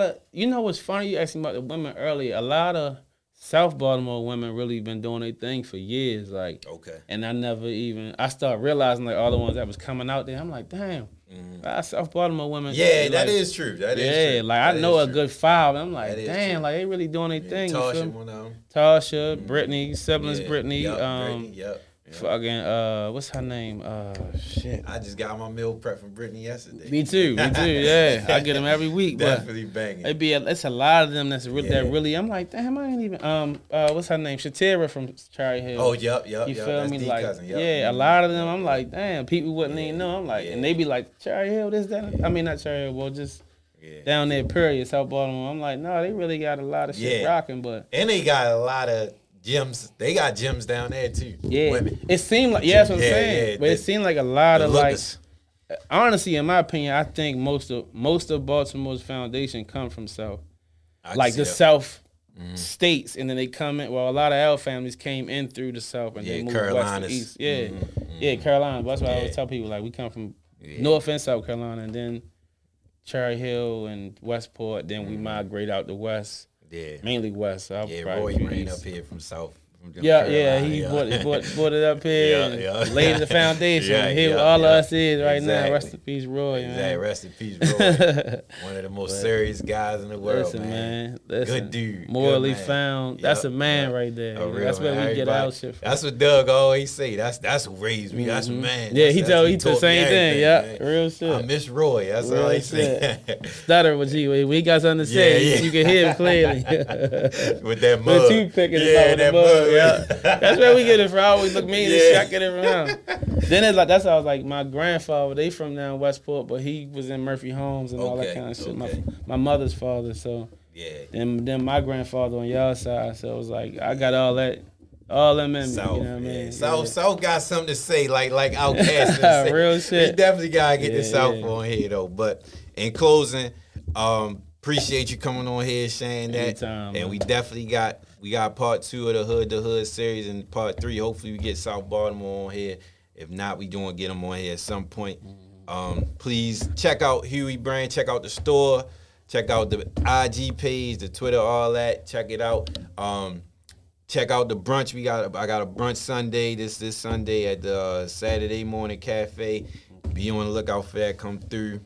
of you know what's funny? You asked me about the women earlier. A lot of South Baltimore women really been doing their thing for years. Like, okay, and I started realizing like all the ones that was coming out there. I'm like, damn. Mm-hmm. South Baltimore women. Yeah, that is true. That is true. Yeah, like I know a good five. And I'm like, damn, like they really doing their thing. Tasha, one of them. Tasha, Brittany, siblings, Brittany. Yep. Fucking, what's her name? Shit. I just got my meal prep from Brittany yesterday. Me too. Yeah, I get them every week. Definitely banging. It's a lot of them that really. I'm like, damn, I ain't even. What's her name? Shatira from Charlie Hill. Oh, yep. You feel me? That's like, cousin, yeah, a lot of them. I'm like, damn, people wouldn't even know. I'm like, and they be like, Charlie Hill, this, that. I mean, not Charlie Hill, well, just. Yeah. Down there, period, South Baltimore. I'm like, no, they really got a lot of shit rocking, but and they got a lot of. Gyms, they got gyms down there too. Yeah, women. It seemed like that's what I'm saying. Yeah, but it seemed like a lot of lookers. Like, honestly, in my opinion, I think most of Baltimore's foundation come from South, like the South states, and then they come in. Well, a lot of our families came in through the South and they moved west to east. Yeah, Carolina. That's why I always tell people like we come from North and South Carolina, and then Cherry Hill and Westport. Then we migrate out the west. Yeah, mainly west. So Roy ran up here from South. He brought it up here and laid the foundation. Here all of us is right now. Rest in peace, Roy. Man. Rest in peace, Roy. One of the most serious guys in the world, man. Listen, good dude. Morally found. Yep. That's a man right there. That's where we get our shit from. That's what Doug always say. That's what raised me. Mm-hmm. That's a man. Yeah, he told the same thing. Yeah, real shit. I miss Roy. That's all I say. Stutter with you. We got something to say. You can hear him clearly. With that mug. That mug. That's where we get it from. I always look mean and shit. I get it from him. Then it's like that's how I was like my grandfather. They from down Westport, but he was in Murphy Homes and all that kind of shit. My mother's father. So then my grandfather on y'all side. So it was like I got all that. All them in South, me, you know what I mean? South got something to say, like outcast. Real shit. You definitely gotta get this South on here though. But in closing, appreciate you coming on here, sharing that. Anytime, and man. We definitely got. We got part 2 of the Hood series and part 3. Hopefully we get South Baltimore on here. If not, we gonna get them on here at some point. Please check out Huey Brand. Check out the store. Check out the IG page, the Twitter, all that. Check it out. Check out the brunch. I got a brunch Sunday this Sunday at the Saturday Morning Cafe. Be on the lookout for that. Come through.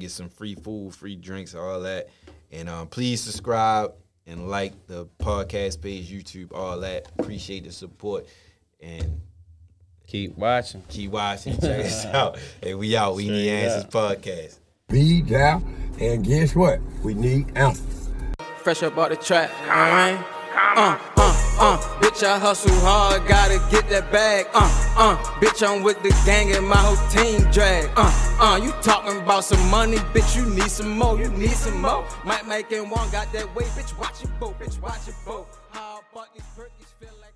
Get some free food, free drinks, all that. And please subscribe. And like the podcast page, YouTube, all that. Appreciate the support. And keep watching. Check us out. Hey, we out. We need answers podcast. Be down. And guess what? We need answers. Fresh up out the track. Bitch, I hustle hard. Gotta get that bag. Bitch, I'm with the gang and my whole team drag. You talking about some money, bitch, you need some more. Might make it one, got that way, bitch, watch it, bo. Bitch, watch it, bo. How about these Perkins feel like?